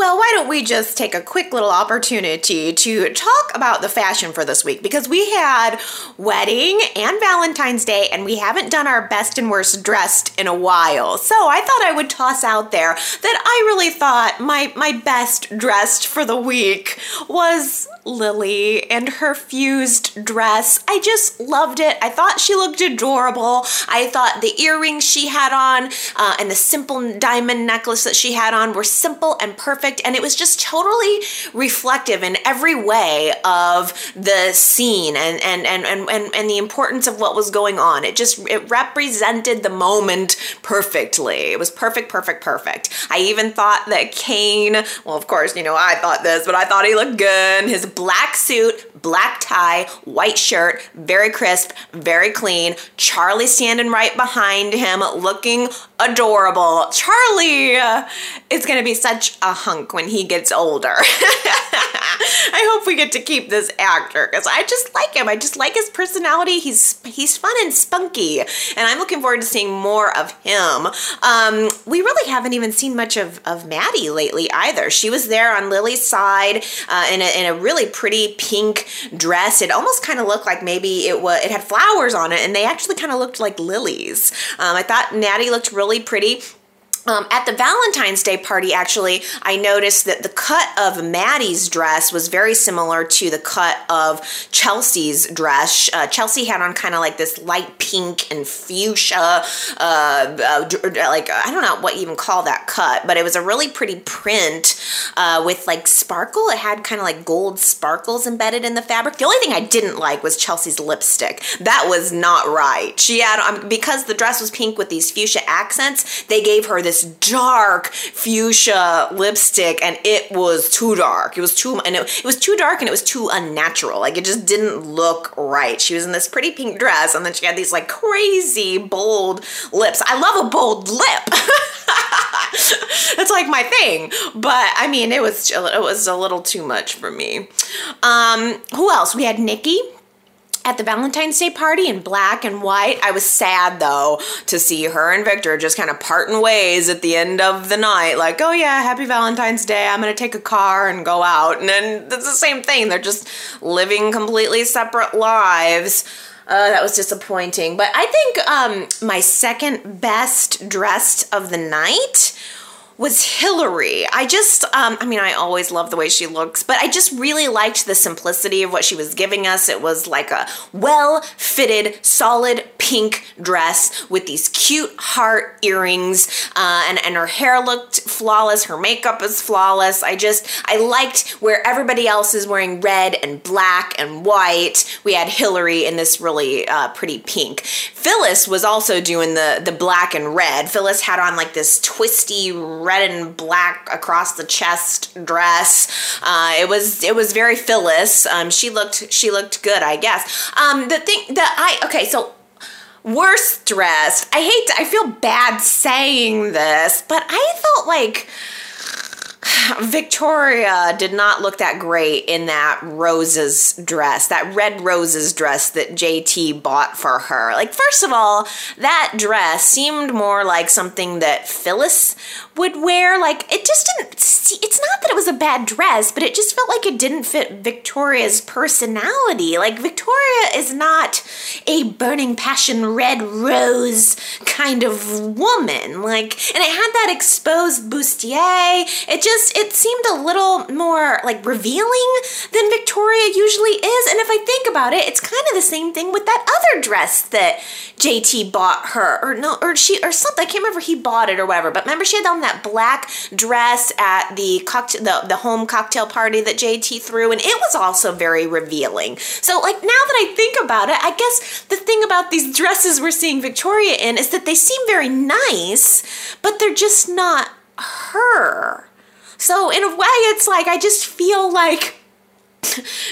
Well, why don't we just take a quick little opportunity to talk about the fashion for this week, because we had wedding and Valentine's Day, and we haven't done our best and worst dressed in a while. So I thought I would toss out there that I really thought my, my best dressed for the week was Lily and her fused dress. I just loved it. I thought she looked adorable. I thought the earrings she had on uh, and the simple diamond necklace that she had on were simple and perfect. And it was just totally reflective in every way of the scene and, and, and, and, and, and the importance of what was going on. It just, it represented the moment perfectly. It was perfect, perfect, perfect. I even thought that Cane, well, of course, you know, I thought this, but I thought he looked good. His black suit, black tie, white shirt, very crisp, very clean. Charlie standing right behind him, looking adorable. Charlie uh, is going to be such a hunk when he gets older. I hope we get to keep this actor, because I just like him. I just like his personality. He's he's fun and spunky, and I'm looking forward to seeing more of him. Um, we really haven't even seen much of, of Maddie lately either. She was there on Lily's side uh, in, a, in a really pretty pink dress. It almost kind of looked like maybe it was it had flowers on it, and they actually kind of looked like lilies. Um, I thought Maddie looked really pretty. Um, at the Valentine's Day party, actually, I noticed that the cut of Maddie's dress was very similar to the cut of Chelsea's dress. Uh, Chelsea had on kind of like this light pink and fuchsia, uh, uh, like, I don't know what you even call that cut, but it was a really pretty print uh, with like sparkle. It had kind of like gold sparkles embedded in the fabric. The only thing I didn't like was Chelsea's lipstick. That was not right. She had, um, because the dress was pink with these fuchsia accents, they gave her this This dark fuchsia lipstick, and it was too dark. It was too, and it, it was too dark, and it was too unnatural. Like, it just didn't look right. She was in this pretty pink dress, and then she had these like crazy bold lips. I love a bold lip. That's like my thing. But I mean, it was it was a little too much for me. Um, who else? We had Nikki at the Valentine's Day party in black and white. I was sad, though, to see her and Victor just kind of parting ways at the end of the night. Like, oh, yeah, happy Valentine's Day. I'm going to take a car and go out. And then it's the same thing. They're just living completely separate lives. Uh, that was disappointing. But I think um, my second best dressed of the night was Hilary. I just, um, I mean, I always love the way she looks, but I just really liked the simplicity of what she was giving us. It was like a well-fitted, solid pink dress with these cute heart earrings, uh, and, and her hair looked flawless. Her makeup is flawless. I just, I liked where everybody else is wearing red and black and white. We had Hilary in this really uh, pretty pink. Phyllis was also doing the, the black and red. Phyllis had on like this twisty red red and black across the chest dress. Uh, it was it was very Phyllis. Um, she looked she looked good, I guess. Um, the thing that I okay, so worst dressed. I hate to, I feel bad saying this, but I felt like Victoria did not look that great in that roses dress, that red roses dress that J T bought for her. Like, first of all, that dress seemed more like something that Phyllis would wear. Like, it just didn't see, it's not that it was a bad dress, but it just felt like it didn't fit Victoria's personality. Like, Victoria is not a burning passion red rose kind of woman. Like, and it had that exposed bustier. It just Just, it seemed a little more like revealing than Victoria usually is. And if I think about it, it's kind of the same thing with that other dress that J T bought her, or no, or she, or something. I can't remember if he bought it or whatever. But remember, she had on that black dress at the cocktail, the, the home cocktail party that J T threw, and it was also very revealing. So, like, now that I think about it, I guess the thing about these dresses we're seeing Victoria in is that they seem very nice, but they're just not her. So in a way, it's like, I just feel like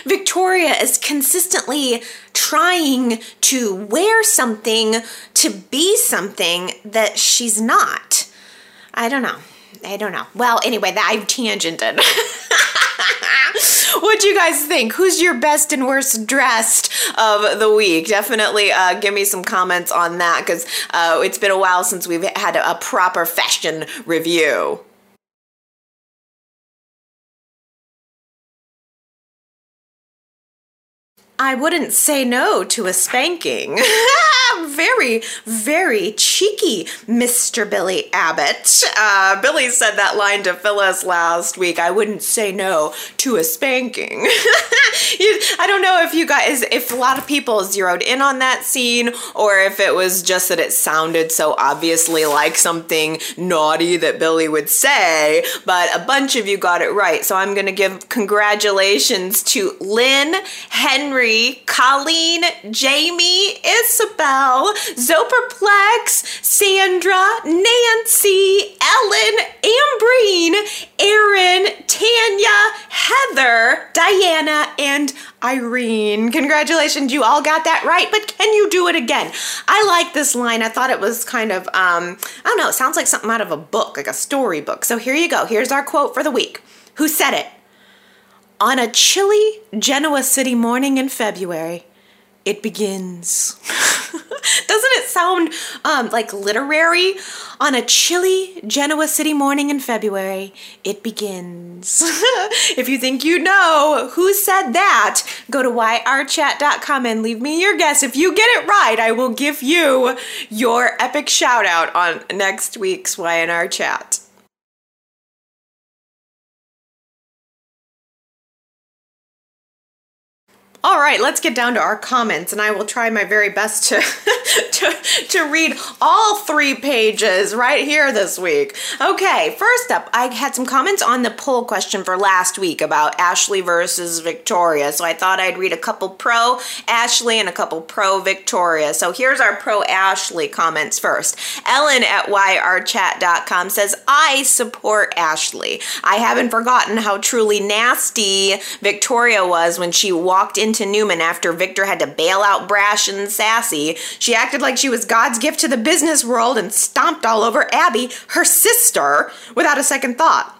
Victoria is consistently trying to wear something to be something that she's not. I don't know. I don't know. Well, anyway, that I've tangented. What do you guys think? Who's your best and worst dressed of the week? Definitely uh, give me some comments on that, because uh, it's been a while since we've had a, a proper fashion review. I wouldn't say no to a spanking. Very, very cheeky, Mister Billy Abbott. Uh, Billy said that line to Phyllis last week. I wouldn't say no to a spanking. you, I don't know if you guys, if a lot of people zeroed in on that scene, or if it was just that it sounded so obviously like something naughty that Billy would say, but a bunch of you got it right. So I'm going to give congratulations to Lynn, Henry, Colleen, Jamie, Isabel, Zoperplex, Sandra, Nancy, Ellen, Ambreen, Erin, Tanya, Heather, Diana, and Irene. Congratulations, you all got that right, but can you do it again? I like this line. I thought it was kind of, um, I don't know, it sounds like something out of a book, like a storybook. So here you go. Here's our quote for the week. Who said it? On a chilly Genoa City morning in February, it begins. Doesn't it sound um, like literary? On a chilly Genoa City morning in February, it begins. If you think you know who said that, go to Y R chat dot com and leave me your guess. If you get it right, I will give you your epic shout out on next week's Y and R Chat. All right, let's get down to our comments, and I will try my very best to, to to read all three pages right here this week. Okay, first up, I had some comments on the poll question for last week about Ashley versus Victoria, so I thought I'd read a couple pro-Ashley and a couple pro-Victoria. So here's our pro-Ashley comments first. Ellen at Y R chat dot com says, I support Ashley. I haven't forgotten how truly nasty Victoria was when she walked in to Newman after Victor had to bail out Brash and Sassy. She acted like she was God's gift to the business world and stomped all over Abby, her sister, without a second thought.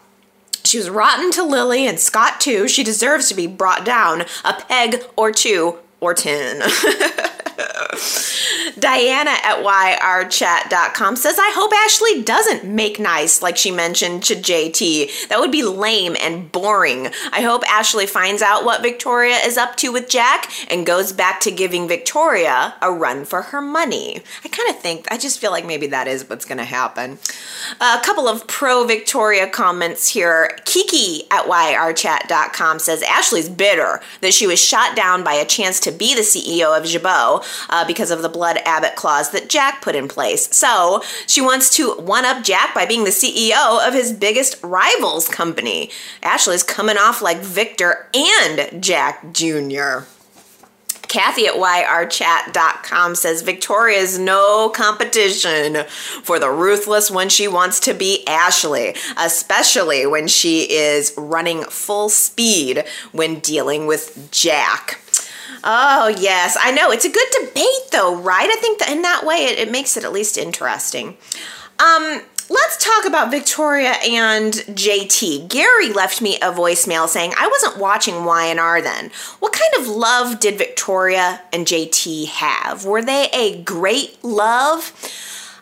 She was rotten to Lily and Scott too. She deserves to be brought down a peg or two or ten. Diana at Y R chat dot com says, I hope Ashley doesn't make nice like she mentioned to J T. That would be lame and boring. I hope Ashley finds out what Victoria is up to with Jack and goes back to giving Victoria a run for her money. I kind of think, I just feel like maybe that is what's going to happen. A couple of pro-Victoria comments here. Kiki at Y R chat dot com says, Ashley's bitter that she was shot down by a chance to be the C E O of Jabot. Uh, because of the Blood Abbott clause that Jack put in place. So she wants to one-up Jack by being the C E O of his biggest rival's company. Ashley's coming off like Victor and Jack Junior Kathy at Y R chat dot com says, Victoria's no competition for the ruthless when she wants to be Ashley, especially when she is running full speed when dealing with Jack. Oh, yes. I know. It's a good debate, though, right? I think that in that way, it, it makes it at least interesting. Um... Let's talk about Victoria and J T. Gary left me a voicemail saying, I wasn't watching Y and R then. What kind of love did Victoria and J T have? Were they a great love?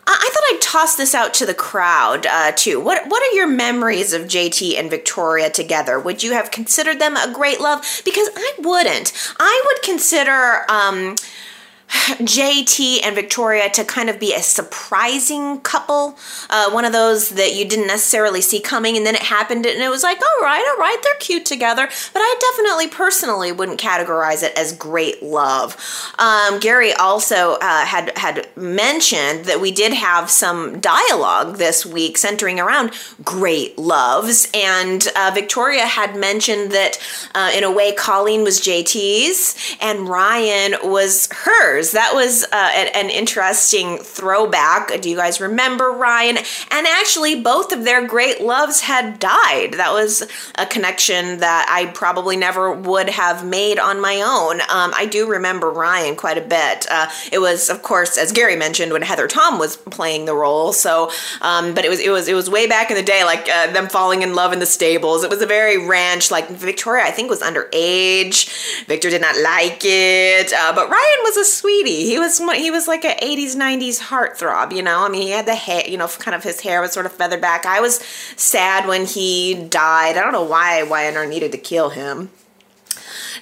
I thought I'd toss this out to the crowd, uh, too. What What are your memories of J T and Victoria together? Would you have considered them a great love? Because I wouldn't. I would consider um, J T and Victoria to kind of be a surprising couple, uh, one of those that you didn't necessarily see coming, and then it happened, and it was like, all right, all right, they're cute together. But I definitely personally wouldn't categorize it as great love. Um, Gary also uh, had had mentioned that we did have some dialogue this week centering around great loves, and uh, Victoria had mentioned that uh, in a way Colleen was J T's and Ryan was hers. That was uh, an interesting throwback. Do you guys remember Ryan? And actually, both of their great loves had died. That was a connection that I probably never would have made on my own. Um, I do remember Ryan quite a bit. Uh, it was, of course, as Gary mentioned, when Heather Tom was playing the role. So, um, but it was it was it was way back in the day, like uh, them falling in love in the stables. It was a very ranch. Like Victoria, I think, was underage. Victor did not like it, uh, but Ryan was a sweet. He was he was like an eighties, nineties heartthrob, you know? I mean, he had the hair, you know, kind of his hair was sort of feathered back. I was sad when he died. I don't know why Y and R needed to kill him.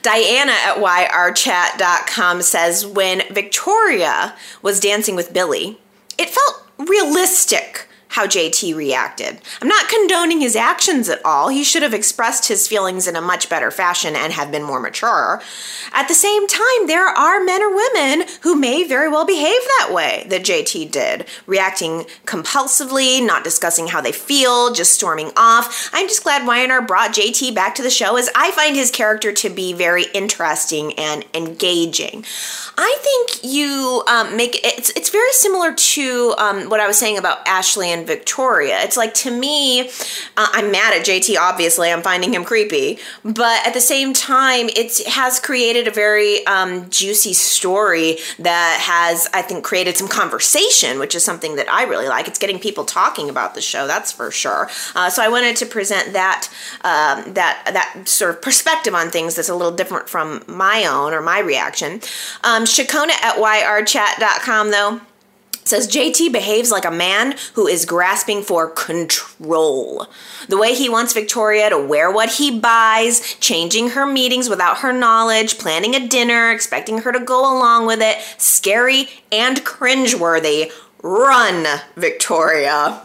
Diana at Y R Chat dot com says, when Victoria was dancing with Billy, it felt realistic how J T reacted. I'm not condoning his actions at all. He should have expressed his feelings in a much better fashion and have been more mature. At the same time, there are men or women who may very well behave that way that J T did, reacting compulsively, not discussing how they feel, just storming off. I'm just glad Y and R brought J T back to the show, as I find his character to be very interesting and engaging. I think you um, make it's it's very similar to um, what I was saying about Ashley and Victoria. It's like, to me, uh, I'm mad at J T, obviously. I'm finding him creepy. But at the same time, it has created a very um, juicy story that has, I think, created some conversation, which is something that I really like. It's getting people talking about the show, that's for sure. Uh, so I wanted to present that, um, that, that sort of perspective on things that's a little different from my own or my reaction. Um, Shakona at Y R Chat dot com, though, says J T behaves like a man who is grasping for control. The way he wants Victoria to wear what he buys, changing her meetings without her knowledge, planning a dinner, expecting her to go along with it. Scary and cringeworthy. Run, Victoria.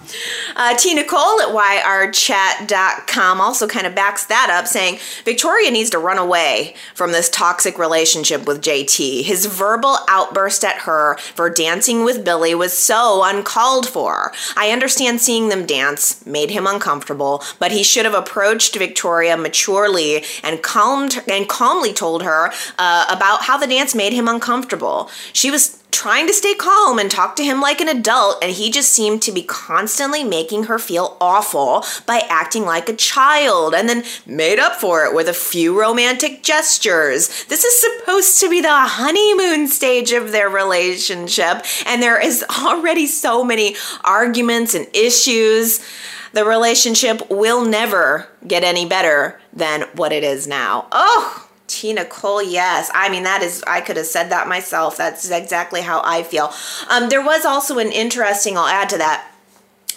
Uh, T. Nicole at Y R Chat dot com also kind of backs that up, saying Victoria needs to run away from this toxic relationship with J T. His verbal outburst at her for dancing with Billy was so uncalled for. I understand seeing them dance made him uncomfortable, but he should have approached Victoria maturely and calmed and calmly told her uh, about how the dance made him uncomfortable. She was trying to stay calm and talk to him like an adult, and he just seemed to be constantly making her feel awful by acting like a child, and then made up for it with a few romantic gestures. This is supposed to be the honeymoon stage of their relationship, and there is already so many arguments and issues. The relationship will never get any better than what it is now. Oh! T. Nicole, yes. I mean, that is, I could have said that myself. That's exactly how I feel. Um, there was also an interesting, I'll add to that,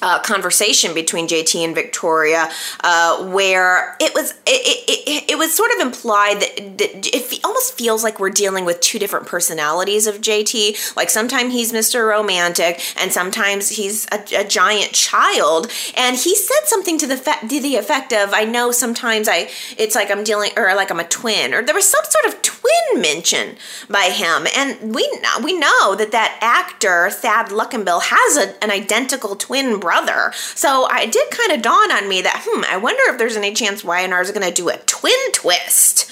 Uh, conversation between J T and Victoria, uh, where it was it, it, it was sort of implied that, that it almost feels like we're dealing with two different personalities of J T. Like sometimes he's Mister Romantic, and sometimes he's a, a giant child. And he said something to the fe- to the effect of, "I know sometimes I it's like I'm dealing or like I'm a twin," or there was some sort of twin mention by him. And we we know that that actor Thad Luckenbill has a, an identical twin brother. Brother. So it did kind of dawn on me that, hmm, I wonder if there's any chance Y and R is going to do a twin twist.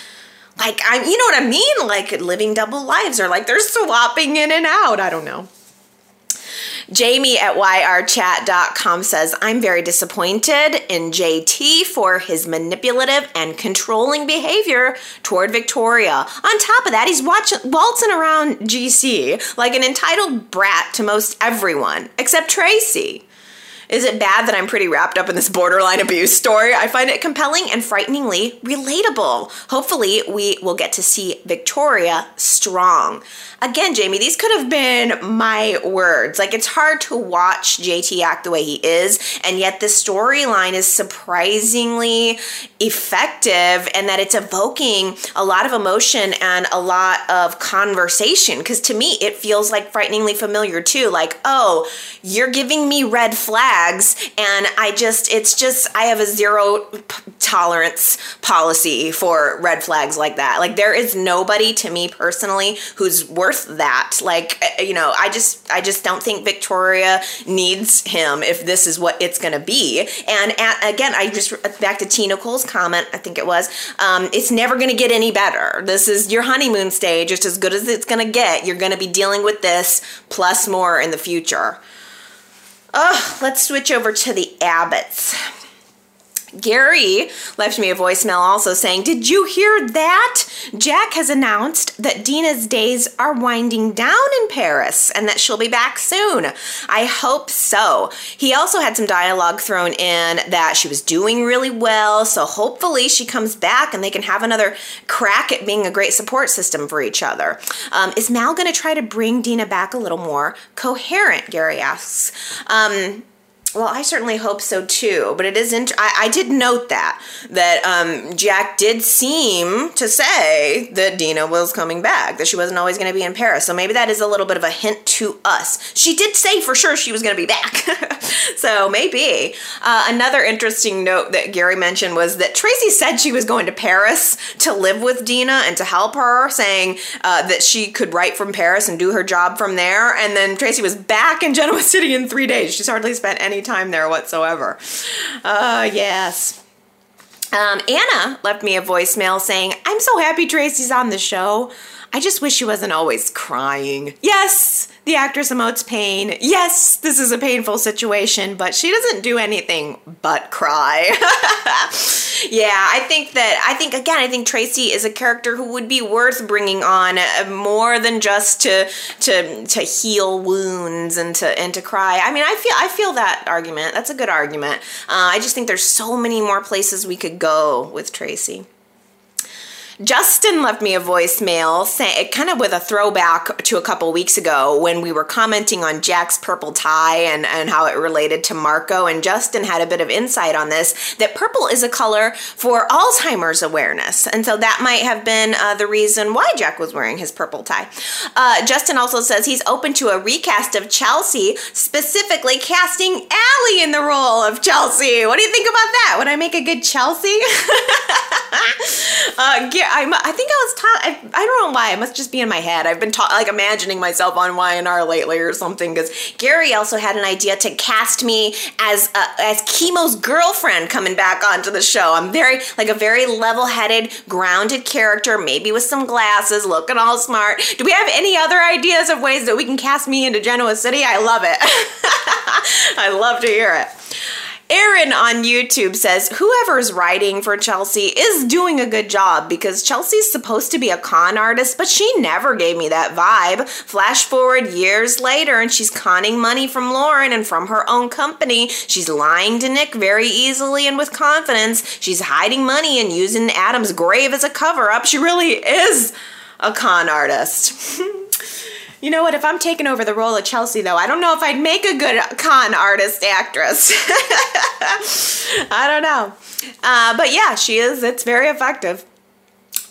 Like, I, you know what I mean? Like living double lives, or like they're swapping in and out. I don't know. Jamie at Y R Chat dot com says, I'm very disappointed in J T for his manipulative and controlling behavior toward Victoria. On top of that, he's watching, waltzing around G C like an entitled brat to most everyone, except Tracey. Is it bad that I'm pretty wrapped up in this borderline abuse story? I find it compelling and frighteningly relatable. Hopefully, we will get to see Victoria strong. Again, Jamie, these could have been my words. Like, it's hard to watch J T act the way he is, and yet this storyline is surprisingly effective in that it's evoking a lot of emotion and a lot of conversation. Because to me, it feels like frighteningly familiar too. Like, oh, you're giving me red flags. And I just, it's just, I have a zero p- tolerance policy for red flags like that. Like, there is nobody to me personally who's worth that. Like, you know, I just, I just don't think Victoria needs him if this is what it's going to be. And at, again, I just, back to T. Nicole's comment, I think it was, um, it's never going to get any better. This is your honeymoon stage. It's as good as it's going to get. You're going to be dealing with this plus more in the future. Oh, let's switch over to the Abbotts. Gary left me a voicemail also saying, did you hear that? Jack has announced that Dina's days are winding down in Paris and that she'll be back soon. I hope so. He also had some dialogue thrown in that she was doing really well, so hopefully she comes back and they can have another crack at being a great support system for each other. Um, is Mal going to try to bring Dina back a little more coherent, Gary asks. Um... Well, I certainly hope so too, but it is int- I, I did note that, that um, Jack did seem to say that Dina was coming back, that she wasn't always going to be in Paris, so maybe that is a little bit of a hint to us. She did say for sure she was going to be back, so maybe. Uh, another interesting note that Gary mentioned was that Tracey said she was going to Paris to live with Dina and to help her, saying uh, that she could write from Paris and do her job from there, and then Tracey was back in Genoa City in three days. She's hardly spent any time there whatsoever. Uh, yes. Um, Anna left me a voicemail saying, I'm so happy Tracey's on the show. I just wish she wasn't always crying. Yes, the actress emotes pain. Yes, this is a painful situation, but she doesn't do anything but cry. Yeah, I think that, I think, again, I think Tracey is a character who would be worth bringing on more than just to to to heal wounds and to and to cry. I mean, I feel I feel that argument. That's a good argument. Uh, I just think there's so many more places we could go with Tracey. Justin left me a voicemail, say, kind of with a throwback to a couple weeks ago when we were commenting on Jack's purple tie and, and how it related to Marco, and Justin had a bit of insight on this, that purple is a color for Alzheimer's awareness, and so that might have been uh, the reason why Jack was wearing his purple tie. Uh, Justin also says he's open to a recast of Chelsea, specifically casting Allie in the role of Chelsea. What do you think about that? Would I make a good Chelsea? uh, get I'm, I think I was taught, I, I don't know why, it must just be in my head. I've been taught, like, imagining myself on Y and R lately or something, because Gary also had an idea to cast me as uh, as Chemo's girlfriend coming back onto the show. I'm very, like, a very level-headed, grounded character, maybe with some glasses, looking all smart. Do we have any other ideas of ways that we can cast me into Genoa City? I love it. I love to hear it. Aaron on YouTube says, whoever's writing for Chelsea is doing a good job because Chelsea's supposed to be a con artist, but she never gave me that vibe. Flash forward years later and she's conning money from Lauren and from her own company. She's lying to Nick very easily and with confidence. She's hiding money and using Adam's grave as a cover-up. She really is a con artist. You know what, if I'm taking over the role of Chelsea, though, I don't know if I'd make a good con artist actress. I don't know. Uh, but yeah, she is. It's very effective.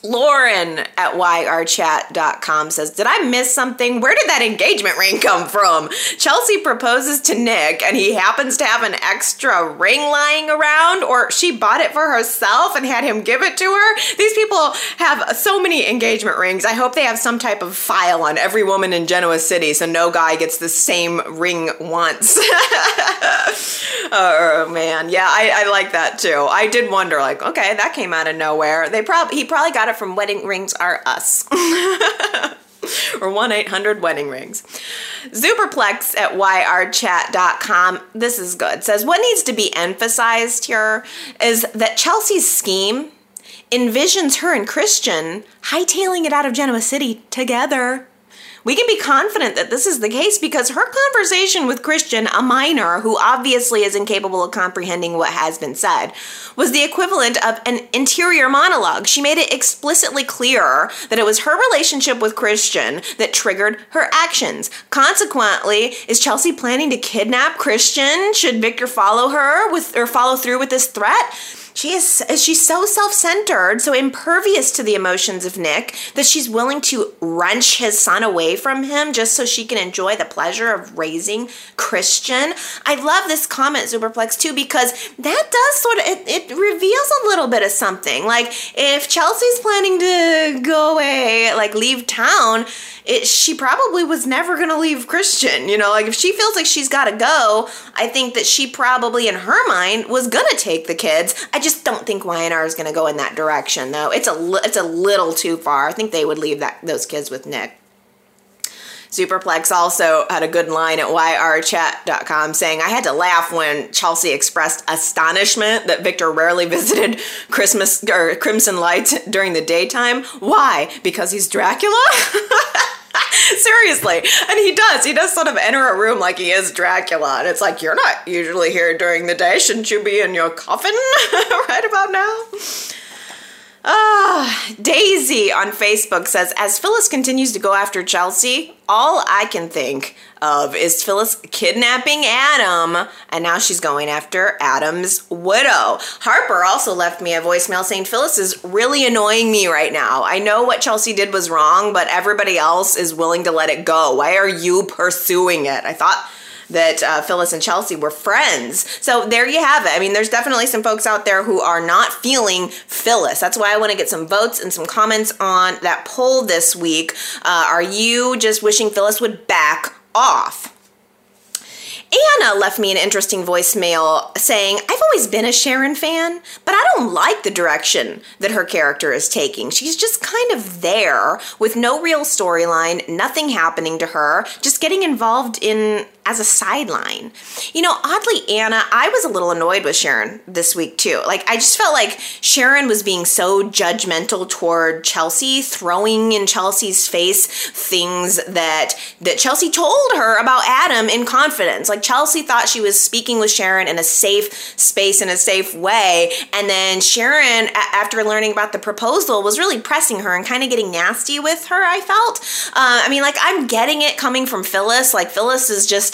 Lauren at Y R Chat dot com says, did I miss something? Where did that engagement ring come from? Chelsea proposes to Nick and he happens to have an extra ring lying around, or she bought it for herself and had him give it to her. These people have so many engagement rings. I hope they have some type of file on every woman in Genoa City so no guy gets the same ring once. Oh man, yeah, I, I like that too. I did wonder, like, okay, that came out of nowhere. They probably he probably got it from Wedding Rings Are Us. Or one eight hundred Wedding Rings. Zuperplex at Y R Chat dot com, this is good, says, what needs to be emphasized here is that Chelsea's scheme envisions her and Christian hightailing it out of Genoa City together. We can be confident that this is the case because her conversation with Christian, a minor who obviously is incapable of comprehending what has been said, was the equivalent of an interior monologue. She made it explicitly clear that it was her relationship with Christian that triggered her actions. Consequently, is Chelsea planning to kidnap Christian? Should Victor follow her with or follow through with this threat? She is, she's so self-centered, so impervious to the emotions of Nick, that she's willing to wrench his son away from him just so she can enjoy the pleasure of raising Christian. I love this comment, Superplex, too, because that does sort of, it, it reveals a little bit of something. Like, if Chelsea's planning to go away, like, leave town, it, she probably was never going to leave Christian, you know? Like, if she feels like she's got to go, I think that she probably, in her mind, was going to take the kids. I just don't think Y and R is going to go in that direction, though. It's a it's a little too far. I think they would leave that those kids with Nick. Superplex also had a good line at Y R Chat dot com saying, I had to laugh when Chelsea expressed astonishment that Victor rarely visited Christmas or Crimson Lights during the daytime. Why? Because he's Dracula? Seriously. And he does. He does sort of enter a room like he is Dracula. And it's like, you're not usually here during the day. Shouldn't you be in your coffin right about now? Ah, oh, Daisy on Facebook says, as Phyllis continues to go after Chelsea, all I can think of is Phyllis kidnapping Adam, and now she's going after Adam's widow. Harper also left me a voicemail saying, Phyllis is really annoying me right now. I know what Chelsea did was wrong, but everybody else is willing to let it go. Why are you pursuing it? I thought that uh, Phyllis and Chelsea were friends. So there you have it. I mean, there's definitely some folks out there who are not feeling Phyllis. That's why I want to get some votes and some comments on that poll this week. Uh, are you just wishing Phyllis would back off? Anna left me an interesting voicemail saying, I've always been a Sharon fan, but I don't like the direction that her character is taking. She's just kind of there with no real storyline, nothing happening to her, just getting involved in as a sideline. You know, oddly, Anna, I was a little annoyed with Sharon this week too. Like, I just felt like Sharon was being so judgmental toward Chelsea, throwing in Chelsea's face things that that Chelsea told her about Adam in confidence. Like, Chelsea thought she was speaking with Sharon in a safe space, in a safe way, and then Sharon, after learning about the proposal, was really pressing her and kind of getting nasty with her, I felt. Uh, I mean, like, I'm getting it coming from Phyllis. Like, Phyllis is just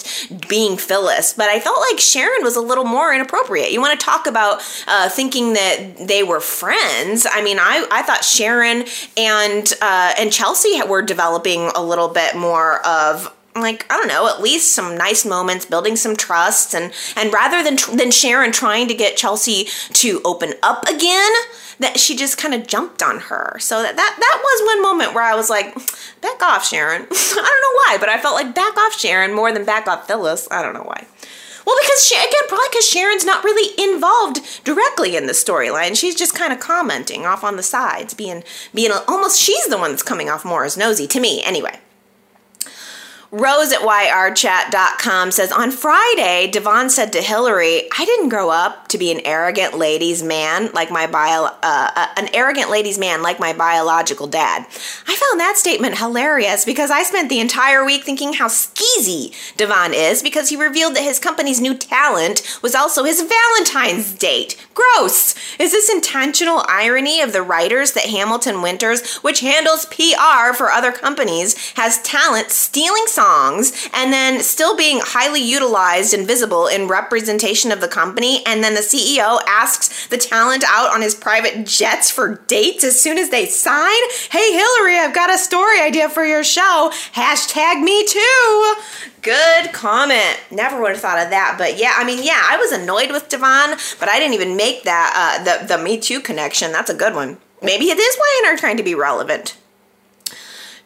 being Phyllis, but I felt like Sharon was a little more inappropriate. You want to talk about uh, thinking that they were friends. I mean, I, I thought Sharon and uh, and Chelsea were developing a little bit more of, like, I don't know, at least some nice moments, building some trust, and and rather than than Sharon trying to get Chelsea to open up again, that she just kind of jumped on her. So that, that that was one moment where I was like, back off, Sharon. I don't know why, but I felt like back off, Sharon, more than back off, Phyllis. I don't know why. Well, because, she, again, probably because Sharon's not really involved directly in the storyline. She's just kind of commenting off on the sides, being, being almost, she's the one that's coming off more as nosy to me, anyway. Rose at Y R Chat dot com says, on Friday, Devon said to Hilary, I didn't grow up to be an arrogant ladies' man like my bio, uh, uh, an arrogant ladies' man like my biological dad. I found that statement hilarious because I spent the entire week thinking how skeezy Devon is because he revealed that his company's new talent was also his Valentine's date. Gross! Is this intentional irony of the writers that Hamilton Winters, which handles P R for other companies, has talent stealing songs and then still being highly utilized and visible in representation of the company, and then the C E O asks the talent out on his private jets for dates as soon as they sign? Hey, Hilary, I've got a story idea for your show. Hashtag me too. Good comment. Never would have thought of that, but yeah, I mean, yeah, I was annoyed with Devon, but I didn't even make that, uh, the, the Me Too connection. That's a good one. Maybe it is Y and R trying to be relevant.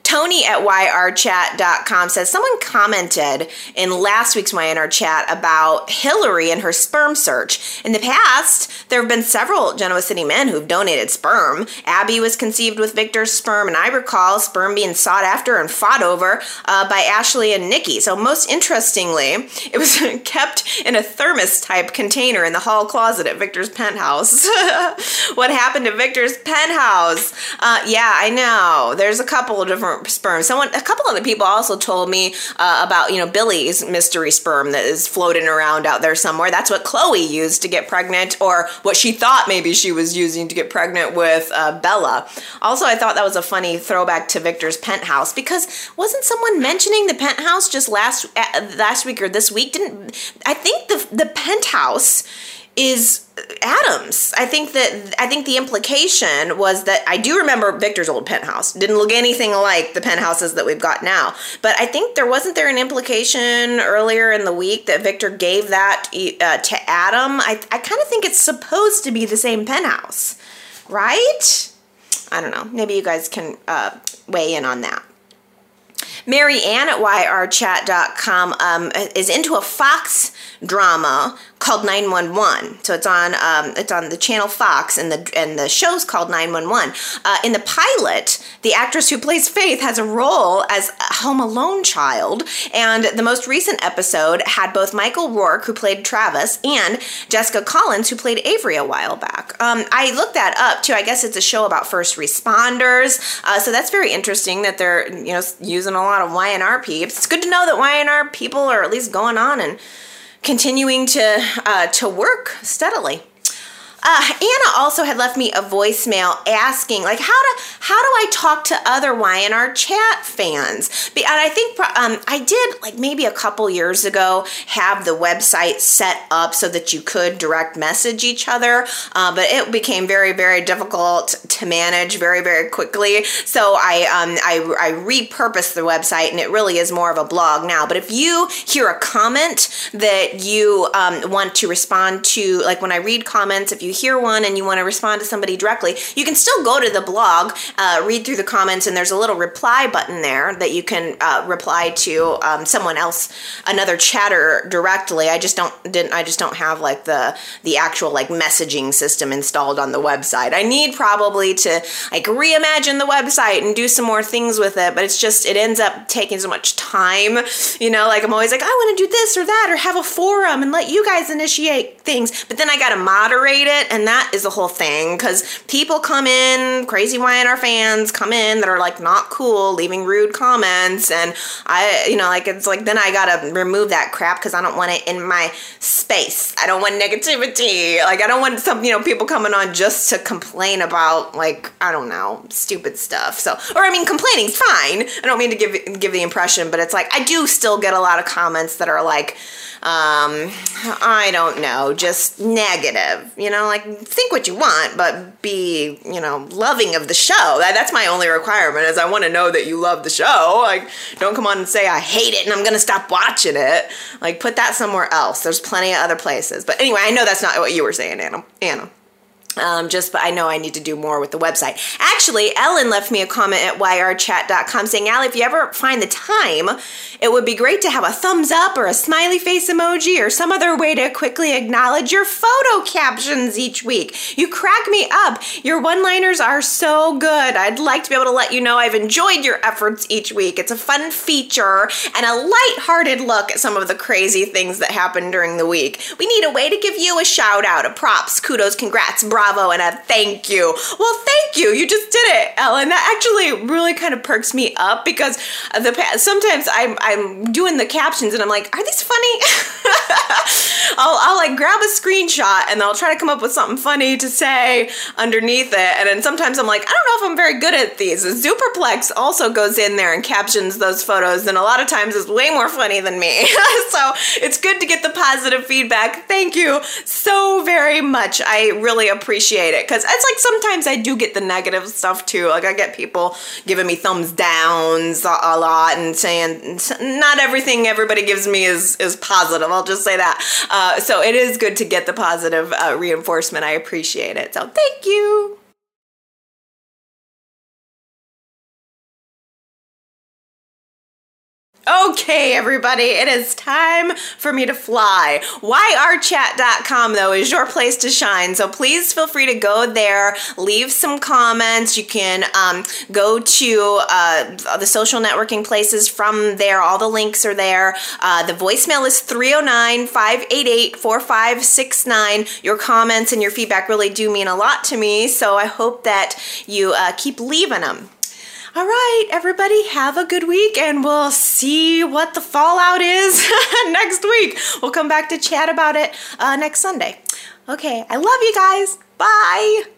Tony at Y R Chat dot com says, someone commented in last week's Y and R chat about Hilary and her sperm search. In the past, there have been several Genoa City men who've donated sperm. Abby was conceived with Victor's sperm, and I recall sperm being sought after and fought over uh, by Ashley and Nikki. So most interestingly, it was kept in a thermos-type container in the hall closet at Victor's penthouse. What happened to Victor's penthouse? Uh, yeah, I know. There's a couple of different sperm. Someone, a couple other people also told me uh, about, you know, Billy's mystery sperm that is floating around out there somewhere. That's what Chloe used to get pregnant, or what she thought maybe she was using to get pregnant with uh, Bella. Also, I thought that was a funny throwback to Victor's penthouse, because wasn't someone mentioning the penthouse just last uh, last week or this week? Didn't I think the the penthouse is Adam's. I think that I think the implication was that, I do remember Victor's old penthouse didn't look anything like the penthouses that we've got now, but I think there wasn't there an implication earlier in the week that Victor gave that uh, to Adam. I, I kind of think it's supposed to be the same penthouse, right? I don't know, maybe you guys can uh, weigh in on that. Mary Ann at Y R Chat dot com um, is into a Fox drama called nine one one. So it's on um, it's on the channel Fox, and the and the show's called nine one one. Uh, in the pilot, the actress who plays Faith has a role as a home alone child, and the most recent episode had both Michael Rourke, who played Travis, and Jessica Collins, who played Avery a while back. Um, I looked that up too. I guess it's a show about first responders. Uh, so that's very interesting that they're, you know, using a lot of Y and R peeps. It's good to know that Y and R people are at least going on and continuing to uh, to work steadily. Uh, Anna also had left me a voicemail asking, like, how do how do I talk to other Y and R chat fans? And I think um, I did, like, maybe a couple years ago have the website set up so that you could direct message each other, uh, but it became very, very difficult to manage very, very quickly. So I, um, I, I repurposed the website, and it really is more of a blog now. But if you hear a comment that you um, want to respond to, like when I read comments, if you hear one and you want to respond to somebody directly, you can still go to the blog, uh, read through the comments, and there's a little reply button there that you can uh, reply to um, someone else, another chatter directly. I just don't didn't I just don't have like the the actual like messaging system installed on the website. I need probably to like reimagine the website and do some more things with it, but it's just it ends up taking so much time. You know, like I'm always like I want to do this or that or have a forum and let you guys initiate things, but then I got to moderate it. And that is the whole thing, because people come in, crazy Y and R fans come in that are like not cool, leaving rude comments, and I, you know, like it's like then I gotta remove that crap because I don't want it in my space. I don't want negativity. Like I don't want some, you know, people coming on just to complain about like I don't know stupid stuff. So, or I mean, complaining's fine. I don't mean to give give the impression, but it's like I do still get a lot of comments that are like, um, I don't know, just negative. You know, like think what you want, but be, you know, loving of the show. That, that's my only requirement is I want to know that you love the show. Like, don't come on and say I hate it and I'm going to stop watching it. Like, put that somewhere else. There's plenty of other places. But anyway, I know that's not what you were saying, Anna. Anna. Um, just, but I know I need to do more with the website. Actually, Ellen left me a comment at Y R chat dot com saying, Allie, if you ever find the time, it would be great to have a thumbs up or a smiley face emoji or some other way to quickly acknowledge your photo captions each week. You crack me up. Your one-liners are so good. I'd like to be able to let you know I've enjoyed your efforts each week. It's a fun feature and a lighthearted look at some of the crazy things that happen during the week. We need a way to give you a shout out, a props, kudos, congrats, bro. Bravo, and a thank you. Well, thank you. You just did it, Ellen. That actually really kind of perks me up because the past, sometimes I'm I'm doing the captions and I'm like, are these funny? I'll, I'll like grab a screenshot and I'll try to come up with something funny to say underneath it. And then sometimes I'm like, I don't know if I'm very good at these. Superplex also goes in there and captions those photos, and a lot of times is way more funny than me. So it's good to get the positive feedback. Thank you so very much. I really appreciate appreciate it, because it's like sometimes I do get the negative stuff too. Like I get people giving me thumbs downs a lot and saying not everything everybody gives me is is positive. I'll just say that. Uh, so it is good to get the positive uh, reinforcement. I appreciate it. So thank you. Okay, everybody, it is time for me to fly. Y R chat dot com, though, is your place to shine, so please feel free to go there, leave some comments. You can um, go to uh, the social networking places from there. All the links are there. Uh, the voicemail is three oh nine, five eight eight, four five six nine. Your comments and your feedback really do mean a lot to me, so I hope that you uh, keep leaving them. All right, everybody, have a good week, and we'll see what the fallout is next week. We'll come back to chat about it uh, next Sunday. Okay, I love you guys. Bye.